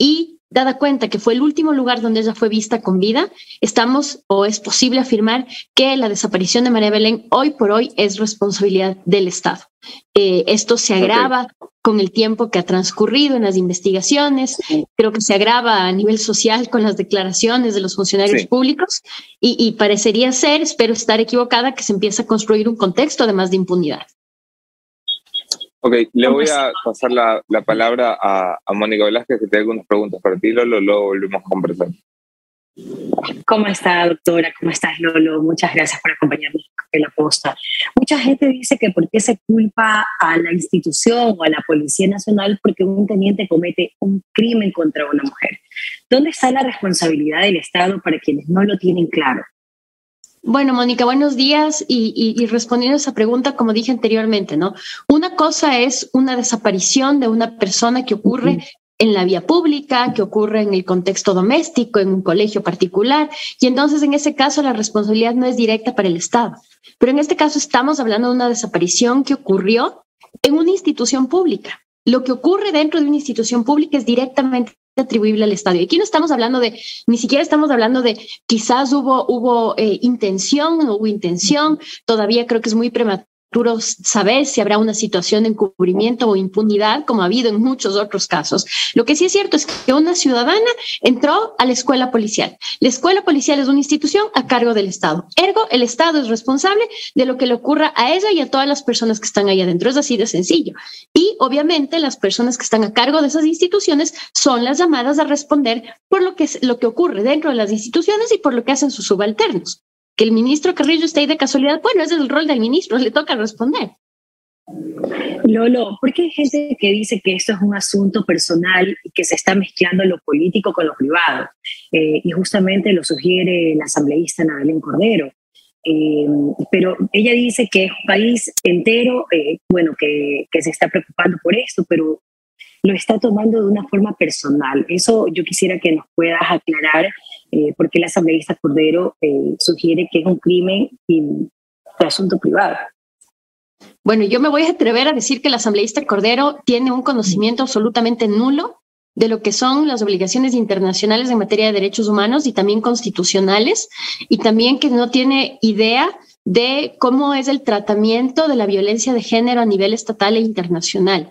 y, dada cuenta que fue el último lugar donde ella fue vista con vida, estamos o es posible afirmar que la desaparición de María Belén hoy por hoy es responsabilidad del Estado. Eh, esto se agrava okay. con el tiempo que ha transcurrido en las investigaciones, creo que se agrava a nivel social con las declaraciones de los funcionarios sí. públicos y, y parecería ser, espero estar equivocada, que se empieza a construir un contexto además de impunidad. Ok, le voy a pasar la, la palabra a, a Mónica Velásquez, que tiene algunas preguntas para ti, Lolo, luego volvemos a conversar. ¿Cómo está, doctora? ¿Cómo estás, Lolo? Muchas gracias por acompañarnos en la posta. Mucha gente dice que por qué se culpa a la institución o a la Policía Nacional porque un teniente comete un crimen contra una mujer. ¿Dónde está la responsabilidad del Estado para quienes no lo tienen claro? Bueno, Mónica, buenos días y, y, y respondiendo a esa pregunta, como dije anteriormente, ¿no? Una cosa es una desaparición de una persona que ocurre uh-huh. en la vía pública, que ocurre en el contexto doméstico, en un colegio particular, y entonces en ese caso la responsabilidad no es directa para el Estado. Pero en este caso estamos hablando de una desaparición que ocurrió en una institución pública. Lo que ocurre dentro de una institución pública es directamente atribuible al Estado. Y aquí no estamos hablando de, ni siquiera estamos hablando de quizás hubo, hubo eh, intención, no hubo intención, todavía creo que es muy prematuro saber si habrá una situación de encubrimiento o impunidad, como ha habido en muchos otros casos. Lo que sí es cierto es que una ciudadana entró a la escuela policial. La escuela policial es una institución a cargo del Estado. Ergo, el Estado es responsable de lo que le ocurra a ella y a todas las personas que están ahí adentro. Es así de sencillo. Y obviamente las personas que están a cargo de esas instituciones son las llamadas a responder por lo que, es, lo que ocurre dentro de las instituciones y por lo que hacen sus subalternos. Que el ministro Carrillo esté ahí de casualidad, bueno, ese es el rol del ministro, le toca responder. Lolo, ¿por qué hay gente que dice que esto es un asunto personal y que se está mezclando lo político con lo privado? Eh, y justamente lo sugiere la asambleísta Ana Belén Cordero. Eh, pero ella dice que es un país entero, eh, bueno, que, que se está preocupando por esto, pero lo está tomando de una forma personal. Eso yo quisiera que nos puedas aclarar, eh, porque la asambleísta Cordero eh, sugiere que es un crimen y un asunto privado. Bueno, yo me voy a atrever a decir que la asambleísta Cordero tiene un conocimiento absolutamente nulo de lo que son las obligaciones internacionales en materia de derechos humanos y también constitucionales, y también que no tiene idea de cómo es el tratamiento de la violencia de género a nivel estatal e internacional.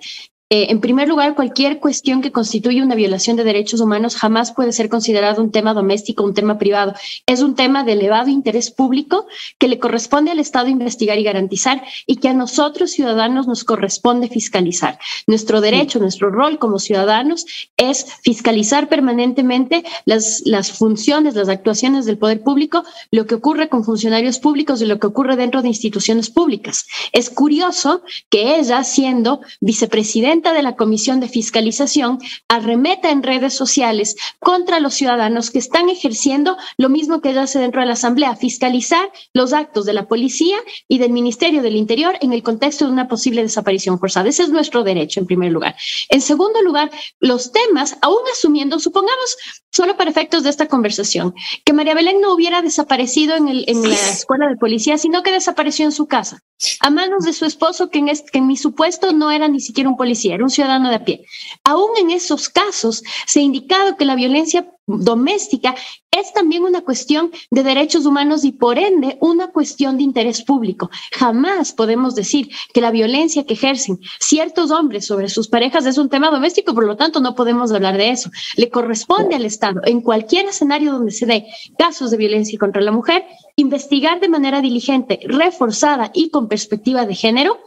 Eh, en primer lugar, cualquier cuestión que constituya una violación de derechos humanos jamás puede ser considerado un tema doméstico, un tema privado. Es un tema de elevado interés público que le corresponde al Estado investigar y garantizar y que a nosotros, ciudadanos, nos corresponde fiscalizar. Nuestro derecho, sí. nuestro rol como ciudadanos es fiscalizar permanentemente las, las funciones, las actuaciones del poder público, lo que ocurre con funcionarios públicos y lo que ocurre dentro de instituciones públicas. Es curioso que ella, siendo vicepresidenta de la Comisión de Fiscalización, arremeta en redes sociales contra los ciudadanos que están ejerciendo lo mismo que ella hace dentro de la Asamblea, fiscalizar los actos de la policía y del Ministerio del Interior en el contexto de una posible desaparición forzada. Ese es nuestro derecho, en primer lugar. En segundo lugar, los temas, aún asumiendo, supongamos, solo para efectos de esta conversación, que María Belén no hubiera desaparecido en, el, en la escuela de policía, sino que desapareció en su casa, a manos de su esposo, que en, este, que en mi supuesto no era ni siquiera un policía, era un ciudadano de a pie. Aún en esos casos se ha indicado que la violencia doméstica es también una cuestión de derechos humanos y por ende una cuestión de interés público. Jamás podemos decir que la violencia que ejercen ciertos hombres sobre sus parejas es un tema doméstico, por lo tanto no podemos hablar de eso. Le corresponde al Estado, en cualquier escenario donde se dé casos de violencia contra la mujer, investigar de manera diligente, reforzada y con perspectiva de género,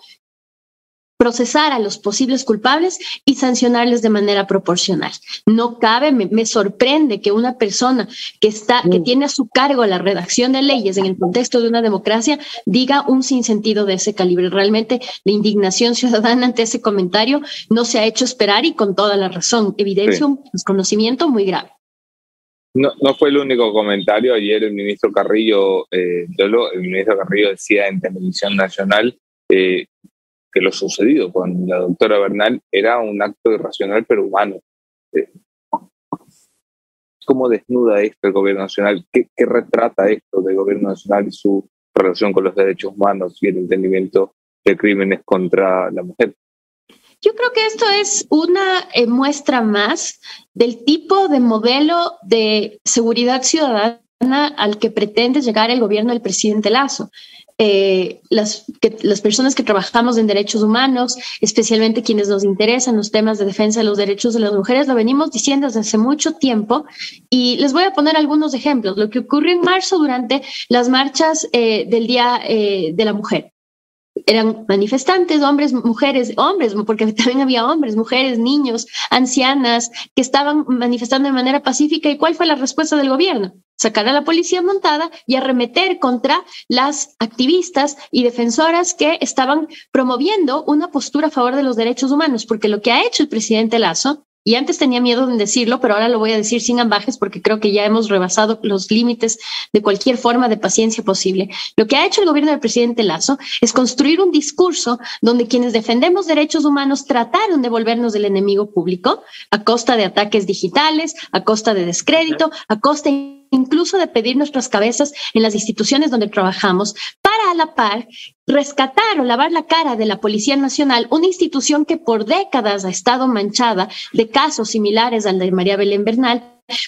procesar a los posibles culpables y sancionarles de manera proporcional. No cabe, me, me sorprende que una persona que está, que tiene a su cargo la redacción de leyes en el contexto de una democracia diga un sinsentido de ese calibre. Realmente la indignación ciudadana ante ese comentario no se ha hecho esperar y con toda la razón. Evidencia un desconocimiento muy grave. No, no fue el único comentario. Ayer el ministro Carrillo, eh, Dolo, el ministro Carrillo decía en Televisión Nacional eh, que lo sucedido con la doctora Bernal era un acto irracional pero humano. ¿Cómo desnuda esto el gobierno nacional? ¿Qué, qué retrata esto del gobierno nacional y su relación con los derechos humanos y el entendimiento de crímenes contra la mujer? Yo creo que esto es una eh, muestra más del tipo de modelo de seguridad ciudadana al que pretende llegar el gobierno del presidente Lasso. Eh, las, que, las personas que trabajamos en derechos humanos, especialmente quienes nos interesan los temas de defensa de los derechos de las mujeres, lo venimos diciendo desde hace mucho tiempo y les voy a poner algunos ejemplos. Lo que ocurrió en marzo durante las marchas eh, del Día eh, de la Mujer. Eran manifestantes, hombres, mujeres, hombres, porque también había hombres, mujeres, niños, ancianas, que estaban manifestando de manera pacífica. ¿Y cuál fue la respuesta del gobierno? Sacar a la policía montada y arremeter contra las activistas y defensoras que estaban promoviendo una postura a favor de los derechos humanos, porque lo que ha hecho el presidente Lasso, y antes tenía miedo de decirlo, pero ahora lo voy a decir sin ambajes porque creo que ya hemos rebasado los límites de cualquier forma de paciencia posible. Lo que ha hecho el gobierno del presidente Lasso es construir un discurso donde quienes defendemos derechos humanos trataron de volvernos del enemigo público a costa de ataques digitales, a costa de descrédito, a costa incluso de pedir nuestras cabezas en las instituciones donde trabajamos para a la par rescatar o lavar la cara de la Policía Nacional, una institución que por décadas ha estado manchada de casos similares al de María Belén Bernal.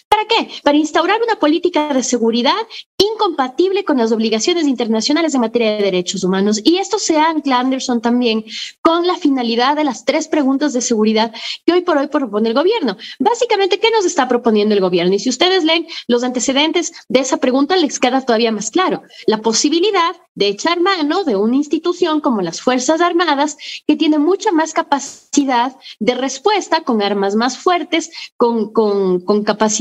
¿Para qué? Para instaurar una política de seguridad incompatible con las obligaciones internacionales en materia de derechos humanos. Y esto se ancla, Anderson, también con la finalidad de las tres preguntas de seguridad que hoy por hoy propone el gobierno. Básicamente, ¿qué nos está proponiendo el gobierno? Y si ustedes leen los antecedentes de esa pregunta, les queda todavía más claro. La posibilidad de echar mano de una institución como las Fuerzas Armadas, que tiene mucha más capacidad de respuesta, con armas más fuertes, con, con, con capacidad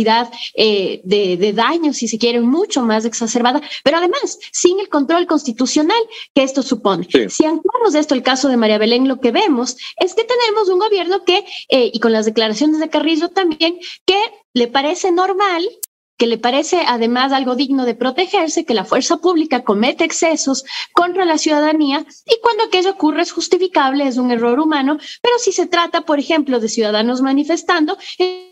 Eh, de, de daño, si se quiere, mucho más exacerbada, pero además sin el control constitucional que esto supone. Sí. Si anclamos de esto el caso de María Belén, lo que vemos es que tenemos un gobierno que, eh, y con las declaraciones de Carrillo también, que le parece normal, que le parece además algo digno de protegerse, que la fuerza pública comete excesos contra la ciudadanía y cuando aquello ocurre es justificable, es un error humano, pero si se trata, por ejemplo, de ciudadanos manifestando,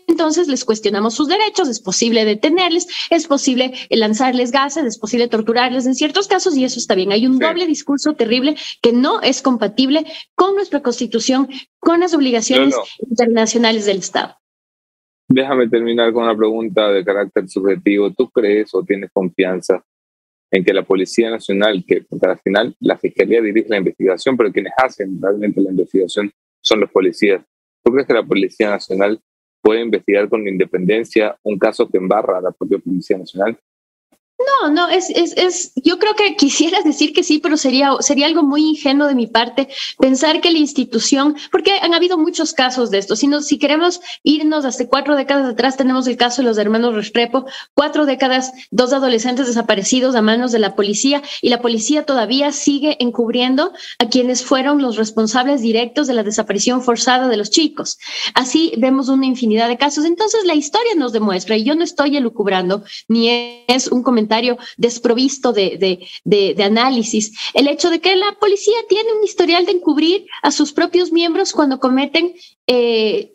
entonces les cuestionamos sus derechos, es posible detenerles, es posible lanzarles gases, es posible torturarles en ciertos casos y eso está bien. Hay un doble discurso terrible que no es compatible con nuestra Constitución, con las obligaciones no, no. internacionales del Estado. Déjame terminar con una pregunta de carácter subjetivo. ¿Tú crees o tienes confianza en que la Policía Nacional, que al final la Fiscalía dirige la investigación, pero quienes hacen realmente la investigación son los policías. ¿Tú crees que la Policía Nacional puede investigar con independencia un caso que embarra a la propia Policía Nacional? No, no, es, es, es, yo creo que quisieras decir que sí, pero sería, sería algo muy ingenuo de mi parte pensar que la institución, porque han habido muchos casos de esto. Si no, si queremos irnos hace cuatro décadas atrás, tenemos el caso de los hermanos Restrepo, cuatro décadas, dos adolescentes desaparecidos a manos de la policía, y la policía todavía sigue encubriendo a quienes fueron los responsables directos de la desaparición forzada de los chicos. Así vemos una infinidad de casos. Entonces la historia nos demuestra, y yo no estoy elucubrando, ni es un comentario desprovisto de, de, de, de análisis, el hecho de que la policía tiene un historial de encubrir a sus propios miembros cuando cometen eh,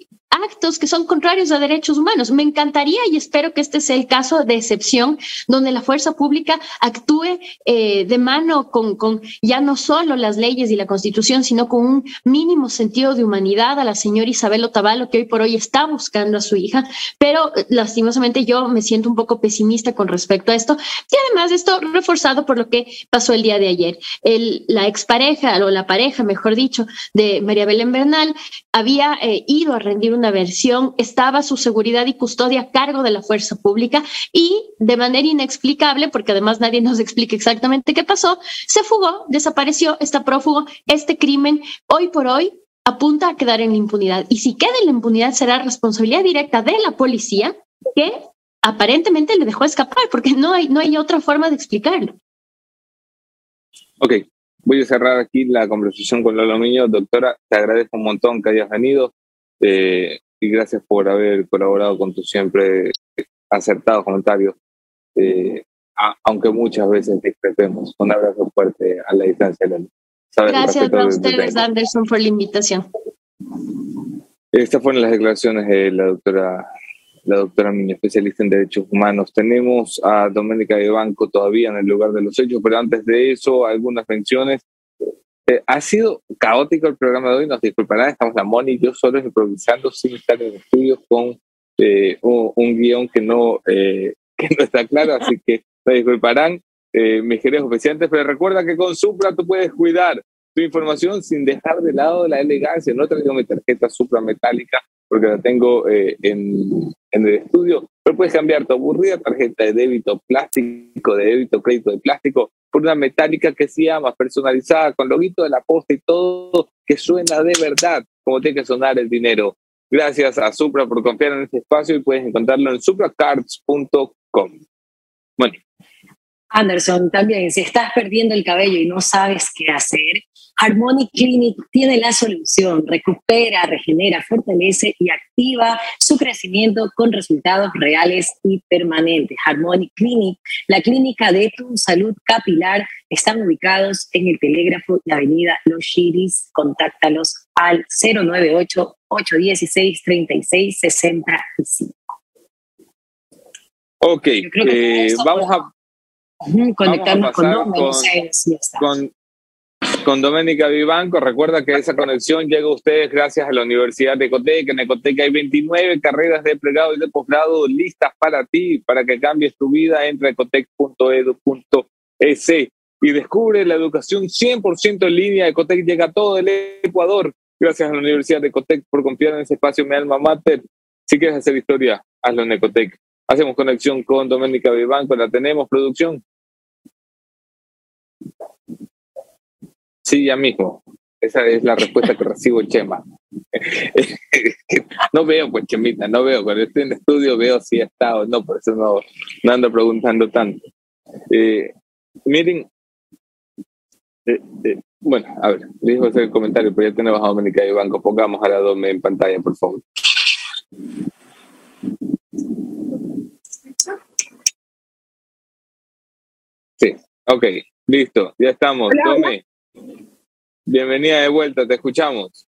actos que son contrarios a derechos humanos. Me encantaría, y espero que este sea el caso de excepción, donde la fuerza pública actúe eh, de mano con, con ya no solo las leyes y la Constitución, sino con un mínimo sentido de humanidad a la señora Isabel Otavalo, que hoy por hoy está buscando a su hija, pero lastimosamente yo me siento un poco pesimista con respecto a esto, y además esto reforzado por lo que pasó el día de ayer. El, la expareja, o la pareja, mejor dicho, de María Belén Bernal había eh, ido a rendir una versión, estaba su seguridad y custodia a cargo de la fuerza pública y de manera inexplicable, porque además nadie nos explica exactamente qué pasó, se fugó, desapareció, está prófugo. Este crimen hoy por hoy apunta a quedar en la impunidad, y si queda en la impunidad será responsabilidad directa de la policía, que aparentemente le dejó escapar, porque no hay, no hay otra forma de explicarlo. Ok, voy a cerrar aquí la conversación con Lola Miño. Doctora, te agradezco un montón que hayas venido. Eh, y gracias por haber colaborado con tus siempre acertados comentarios, eh, a, aunque muchas veces discrepemos. Un abrazo fuerte a la distancia, Lola. Gracias a ustedes, Anderson, por la invitación. Estas fueron las declaraciones de la doctora, la doctora Miño, especialista en derechos humanos. Tenemos a Doménica Vivanco todavía en el lugar de los hechos, pero antes de eso, algunas menciones. Eh, ha sido caótico el programa de hoy, nos disculparán, estamos la Moni y yo solos improvisando sin estar en estudios con eh, un, un guión que no, eh, que no está claro, así que nos disculparán, eh, mis queridos oficiantes, pero recuerda que con Supra tú puedes cuidar tu información sin dejar de lado la elegancia. No he traído mi tarjeta Supra metálica porque la tengo eh, en, en el estudio, pero puedes cambiar tu aburrida tarjeta de débito plástico, de débito crédito de plástico, por una metálica que se llama, personalizada, con loguito de la posta y todo, que suena de verdad como tiene que sonar el dinero. Gracias a Supra por confiar en este espacio, y puedes encontrarlo en supracards punto com. Bueno. Anderson, también, si estás perdiendo el cabello y no sabes qué hacer, Harmonic Clinic tiene la solución. Recupera, regenera, fortalece y activa su crecimiento con resultados reales y permanentes. Harmonic Clinic, la clínica de tu salud capilar, están ubicados en el Telégrafo y Avenida Los Chiris. Contáctalos al cero nueve ocho, ocho uno seis, tres seis seis cinco. Ok, eh, vamos a conectarnos con, con, con, con Doménica Vivanco. Recuerda que esa conexión llega a ustedes gracias a la Universidad de Ecotec. En Ecotec hay veintinueve carreras de pregrado y de posgrado listas para ti, para que cambies tu vida. Entra a ecotec punto edu punto es y descubre la educación cien por ciento en línea. Ecotec llega a todo el Ecuador gracias a la Universidad de Ecotec por confiar en ese espacio, mi alma mater. Si quieres hacer historia, hazlo en Ecotec. Hacemos conexión con Doménica Vivanco, la tenemos, producción. Sí, ya mismo. Esa es la respuesta que recibo, Chema. No veo, pues, Chemita, no veo. Cuando estoy en el estudio veo si está o no, por eso no, no ando preguntando tanto. Eh, miren, eh, eh, bueno, a ver, les voy a hacer el comentario, pero ya tenemos a Doménica Vivanco. Pongamos a la Dome en pantalla, por favor. Sí, ok, listo, ya estamos. Tome, bienvenida de vuelta, te escuchamos.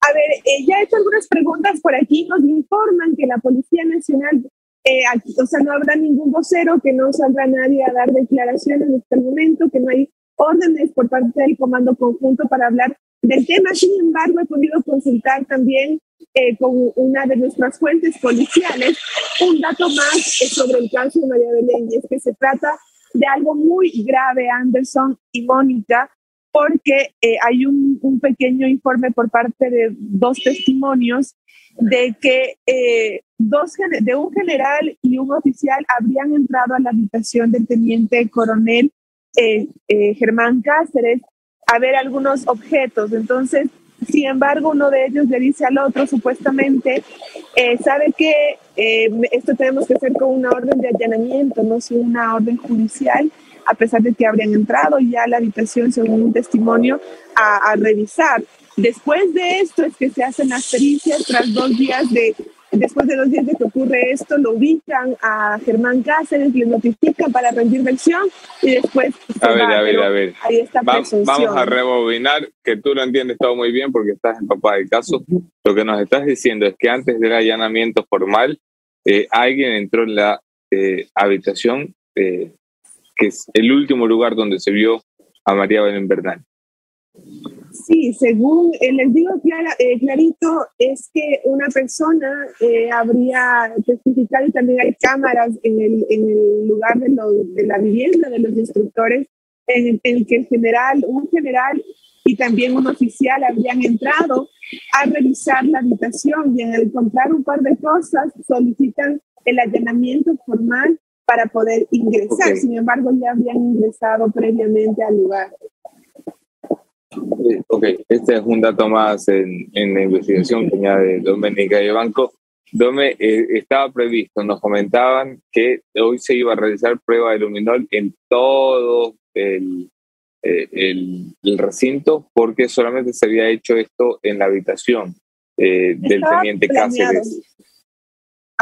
A ver, eh, ya he hecho algunas preguntas por aquí. Nos informan que la Policía Nacional, eh, aquí, o sea, no habrá ningún vocero, que no saldrá nadie a dar declaraciones en este momento, que no hay órdenes por parte del Comando Conjunto para hablar del tema. Sin embargo, he podido consultar también eh, con una de nuestras fuentes policiales un dato más eh, sobre el caso de María Belén, y es que se trata de algo muy grave, Anderson y Mónica, porque eh, hay un, un pequeño informe por parte de dos testimonios de que eh, dos, de un general y un oficial habrían entrado a la habitación del teniente coronel eh, eh, Germán Cáceres a ver algunos objetos. Entonces, sin embargo, uno de ellos le dice al otro, supuestamente, eh, ¿sabe qué? Eh, esto tenemos que hacer con una orden de allanamiento, no sin una orden judicial, a pesar de que habrían entrado ya a la habitación, según un testimonio, a, a revisar. Después de esto es que se hacen las pericias. Tras dos días de, después de dos días de que ocurre esto, lo ubican a Germán Cáceres, le notifican para rendir versión y después... A ver, va, a ver, a ver. Ahí está va, vamos a rebobinar, que tú lo entiendes todo muy bien porque estás empapada del caso. Lo que nos estás diciendo es que antes del allanamiento formal, eh, alguien entró en la eh, habitación... Eh, que es el último lugar donde se vio a María Belén Bernal. Sí, según eh, les digo clara, eh, clarito, es que una persona eh, habría testificado, y también hay cámaras en el, en el lugar de, lo, de la vivienda de los instructores, en el que el general, un general y también un oficial habrían entrado a revisar la habitación, y al encontrar un par de cosas solicitan el allanamiento formal para poder ingresar. Okay. Sin embargo, ya habían ingresado previamente al lugar. Ok, este es un dato más en, en la investigación que añade Doménica Vivanco. Dome, eh, estaba previsto, nos comentaban que hoy se iba a realizar prueba de luminol en todo el, eh, el, el recinto, porque solamente se había hecho esto en la habitación eh, del teniente planeado. Cáceres.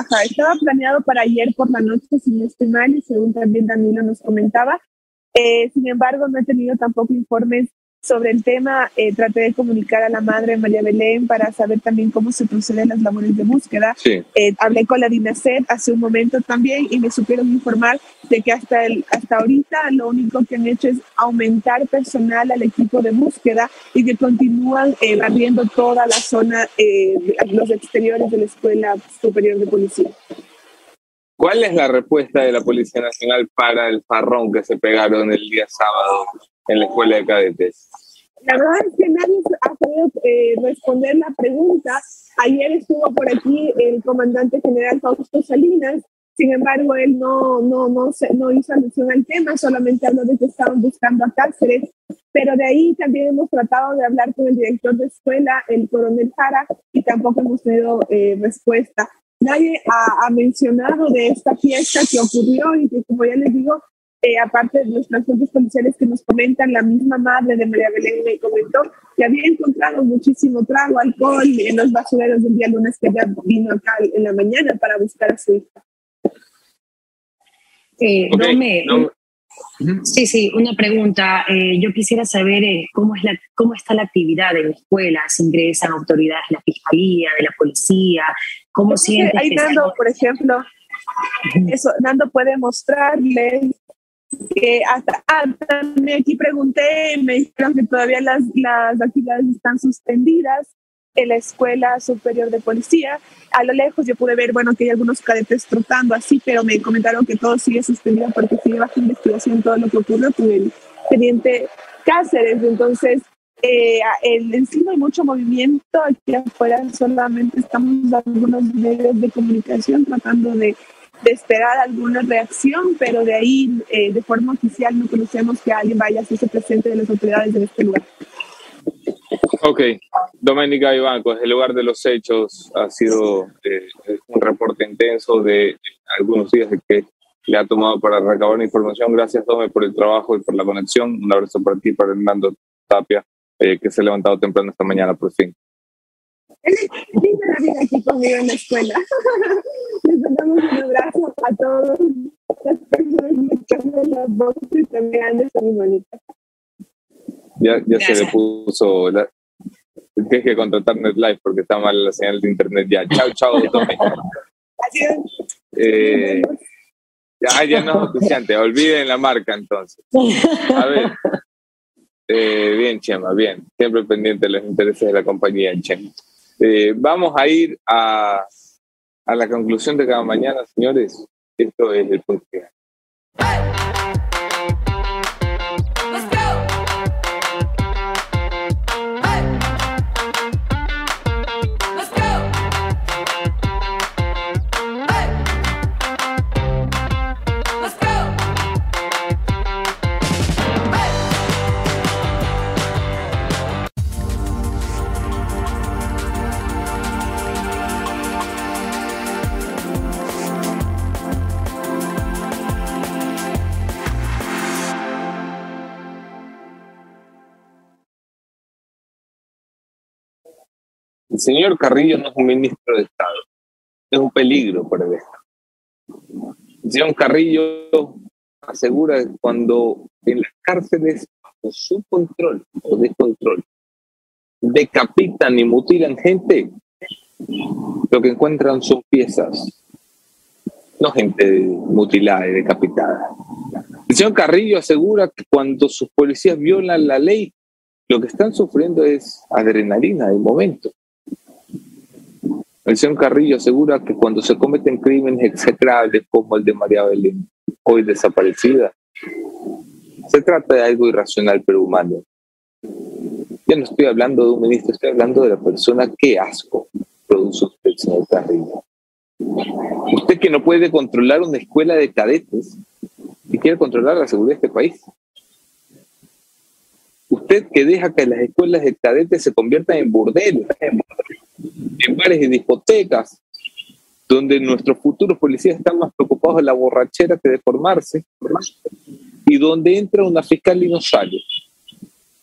Ajá, estaba planeado para ayer por la noche, si no estoy mal, y según también Danilo nos comentaba. Eh, sin embargo, no he tenido tampoco informes sobre el tema. Eh, traté de comunicar a la madre María Belén para saber también cómo se proceden las labores de búsqueda. Sí. Eh, hablé con la DINASED hace un momento también y me supieron informar de que hasta, el, hasta ahorita lo único que han hecho es aumentar personal al equipo de búsqueda y que continúan eh, barriendo toda la zona, eh, los exteriores de la Escuela Superior de Policía. ¿Cuál es la respuesta de la Policía Nacional para el farrón que se pegaron el día sábado en la escuela de cadetes? La verdad es que nadie ha podido eh, responder la pregunta. Ayer estuvo por aquí el comandante general Fausto Salinas, sin embargo él no, no, no, se, no hizo alusión al tema, solamente habló de que estaban buscando a Cáceres, pero de ahí también hemos tratado de hablar con el director de escuela, el coronel Jara, y tampoco hemos tenido eh, respuesta. Nadie ha, ha mencionado de esta fiesta que ocurrió y que, como ya les digo, Eh, aparte de nuestras fuentes policiales que nos comentan, la misma madre de María Belén me comentó que había encontrado muchísimo trago, alcohol en los basureros del día lunes, que ya vino acá en la mañana para buscar a su hija. Eh, okay. no me, no. Sí, sí, una pregunta. Eh, yo quisiera saber eh, cómo es la, cómo está la actividad en la escuela. ¿Se ingresan autoridades de la fiscalía, de la policía? ¿Cómo sientes? Ahí Nando, por ejemplo, eso, Nando puede mostrarles. Que hasta ah, también aquí pregunté, me dijeron que todavía las, las actividades están suspendidas en la Escuela Superior de Policía. A lo lejos yo pude ver, bueno, que hay algunos cadetes trotando así, pero me comentaron que todo sigue suspendido porque sigue bajo investigación todo lo que ocurrió con el teniente Cáceres. Entonces, eh, el, en sí no hay mucho movimiento. Aquí afuera solamente estamos algunos medios de comunicación tratando de de esperar alguna reacción, pero de ahí, eh, de forma oficial, no conocemos que alguien vaya a hacerse presente de las autoridades en este lugar. Ok, Doménica Vivanco, desde el lugar de los hechos ha sido eh, un reporte intenso de algunos días que le ha tomado para recabar información. Gracias, Dome, por el trabajo y por la conexión. Un abrazo para ti, para Hernando Tapia, eh, que se ha levantado temprano esta mañana, por fin. Vive la vida aquí conmigo en la escuela. Les damos un abrazo a todas las personas que hacen las voces y también Andrés y Mónica. Ya, ya se le puso. La, tienes que contratar NetLive porque está mal la señal de internet ya. Chao, chao, Tomé. Adiós. Eh, ya, ya no es suficiente. Olviden la marca entonces. A ver. Eh, bien, Chema, bien. Siempre pendiente de los intereses de la compañía, Chema. Eh, vamos a ir a, a la conclusión de cada mañana, señores. Esto es el podcast. El señor Carrillo no es un ministro de Estado, es un peligro para el Estado. El señor Carrillo asegura que cuando en las cárceles, bajo su control o descontrol, decapitan y mutilan gente, lo que encuentran son piezas, no gente mutilada y decapitada. El señor Carrillo asegura que cuando sus policías violan la ley, lo que están sufriendo es adrenalina del momento. El señor Carrillo asegura que cuando se cometen crímenes execrables como el de María Belén, hoy desaparecida, se trata de algo irracional pero humano. Ya no estoy hablando de un ministro, estoy hablando de la persona. Qué asco produce usted, señor Carrillo. Usted que no puede controlar una escuela de cadetes y quiere controlar la seguridad de este país. Usted que deja que las escuelas de cadetes se conviertan en burdeles, en bares y discotecas, donde nuestros futuros policías están más preocupados de la borrachera que de formarse, y donde entra una fiscal y no sale.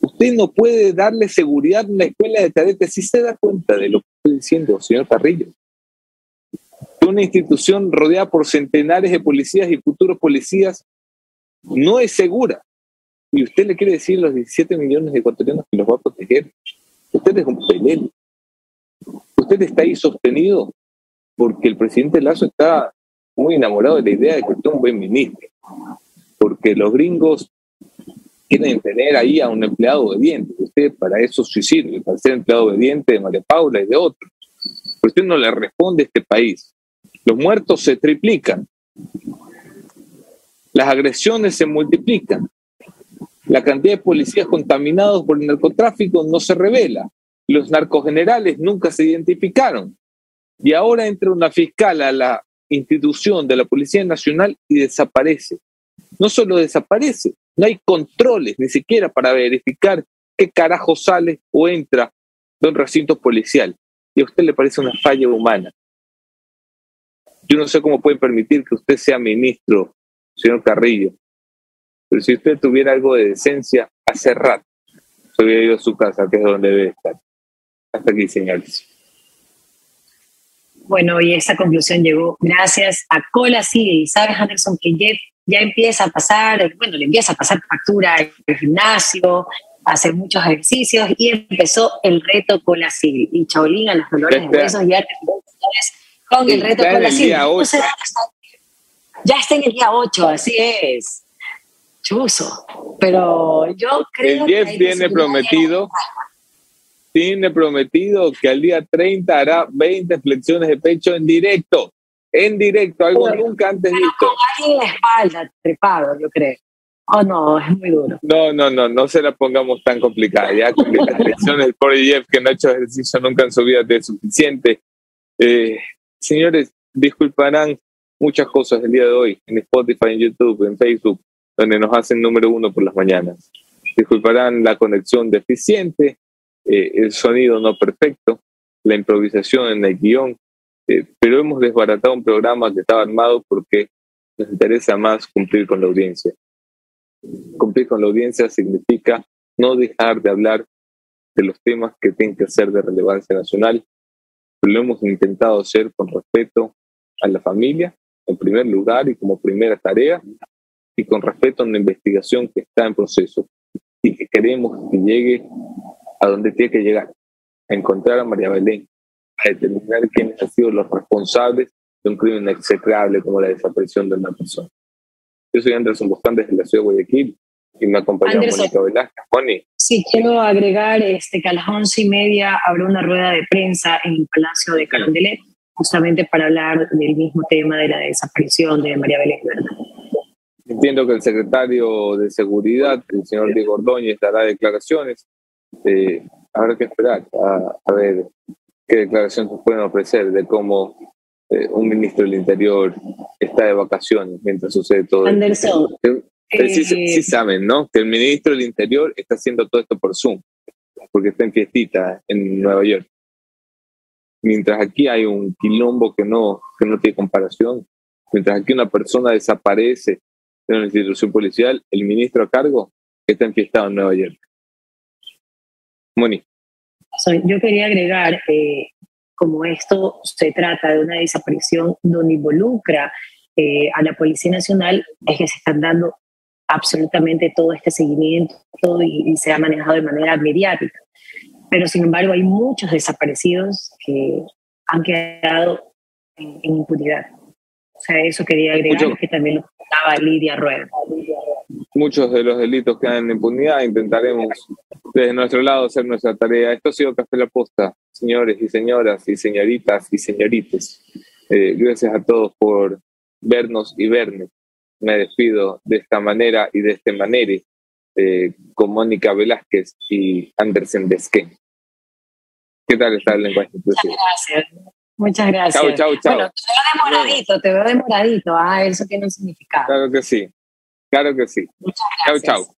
Usted no puede darle seguridad a una escuela de cadetes si se da cuenta de lo que estoy diciendo, señor Carrillo. Que una institución rodeada por centenares de policías y futuros policías no es segura. Y usted le quiere decir a los diecisiete millones de ecuatorianos que los va a proteger. Usted es un pelele. Usted está ahí sostenido porque el presidente Lasso está muy enamorado de la idea de que usted es un buen ministro. Porque los gringos quieren tener ahí a un empleado obediente. Usted para eso sí sirve, para ser empleado obediente de María Paula y de otros. Pero usted no le responde a este país. Los muertos se triplican. Las agresiones se multiplican. La cantidad de policías contaminados por el narcotráfico no se revela. Los narcogenerales nunca se identificaron. Y ahora entra una fiscal a la institución de la Policía Nacional y desaparece. No solo desaparece, no hay controles ni siquiera para verificar qué carajo sale o entra de un recinto policial. Y a usted le parece una falla humana. Yo no sé cómo pueden permitir que usted sea ministro, señor Carrillo. Pero si usted tuviera algo de decencia, hace rato se hubiera ido a su casa, que es donde debe estar. Hasta aquí, señores. Bueno, y esa conclusión llegó gracias a Cola Civil. Sabes, Anderson, que Jeff ya empieza a pasar, bueno, le empieza a pasar factura al gimnasio, a hacer muchos ejercicios, y empezó el reto Cola Civil. Y Chaolín a los dolores de huesos y artes con el reto Cola Civil. Ya está en el día ocho, así es. Chuso, pero yo creo que el Jeff tiene prometido, tiene prometido que al día treinta hará veinte flexiones de pecho en directo, en directo, algo pero, nunca antes pero visto. Con alguien en la espalda, trepado, yo creo. Oh, no, es muy duro. No, no, no, no se la pongamos tan complicada. Ya con las flexiones, el pobre Jeff que no ha hecho ejercicio nunca en su vida es suficiente. Eh, señores, disculparán muchas cosas el día de hoy en Spotify, en YouTube, en Facebook, donde nos hacen número uno por las mañanas. Disculparán la conexión deficiente, eh, el sonido no perfecto, la improvisación en el guión, eh, pero hemos desbaratado un programa que estaba armado porque nos interesa más cumplir con la audiencia. Cumplir con la audiencia significa no dejar de hablar de los temas que tienen que ser de relevancia nacional, pero lo hemos intentado hacer con respeto a la familia, en primer lugar y como primera tarea, y con respeto a una investigación que está en proceso y que queremos que llegue a donde tiene que llegar, a encontrar a María Belén, a determinar quiénes han sido los responsables de un crimen execrable como la desaparición de una persona. Yo soy Anderson Boscán desde la ciudad de Guayaquil y me acompaña Mónica Velásquez. Moni. Sí, quiero agregar este, que a las once y media habrá una rueda de prensa en el Palacio de Carondelet, justamente para hablar del mismo tema de la desaparición de María Belén Bernal. Entiendo que el secretario de Seguridad, el señor Diego Ordóñez, dará declaraciones. Eh, habrá que esperar a, a ver qué declaraciones nos pueden ofrecer de cómo eh, un ministro del Interior está de vacaciones mientras sucede todo Anderson, esto. Anderson. Eh, sí, sí saben, ¿no? Que el ministro del Interior está haciendo todo esto por Zoom, porque está en fiestita en Nueva York. Mientras aquí hay un quilombo que no, que no tiene comparación, mientras aquí una persona desaparece de una institución policial, el ministro a cargo está enfiestado en Nueva York. Moni. O sea, yo quería agregar, eh, como esto se trata de una desaparición donde involucra eh, a la Policía Nacional, es que se están dando absolutamente todo este seguimiento todo y, y se ha manejado de manera mediática. Pero sin embargo hay muchos desaparecidos que han quedado en, en impunidad. O sea, eso quería agregar, Mucho. que también lo contaba Lidia Rueda. Muchos de los delitos quedan en impunidad. Intentaremos desde nuestro lado hacer nuestra tarea. Esto ha sido Café La Posta, señores y señoras y señoritas y señorites. Eh, gracias a todos por vernos y verme. Me despido de esta manera y de este manere eh, con Mónica Velásquez y Andersen Desquén. ¿Qué tal está el lenguaje inclusivo? Muchas gracias. Muchas gracias. Chau, chau, chau. Bueno, te veo demoradito, no. te veo demoradito. Ah, eso tiene un significado. Claro que sí, claro que sí. Muchas gracias. Chau, chau.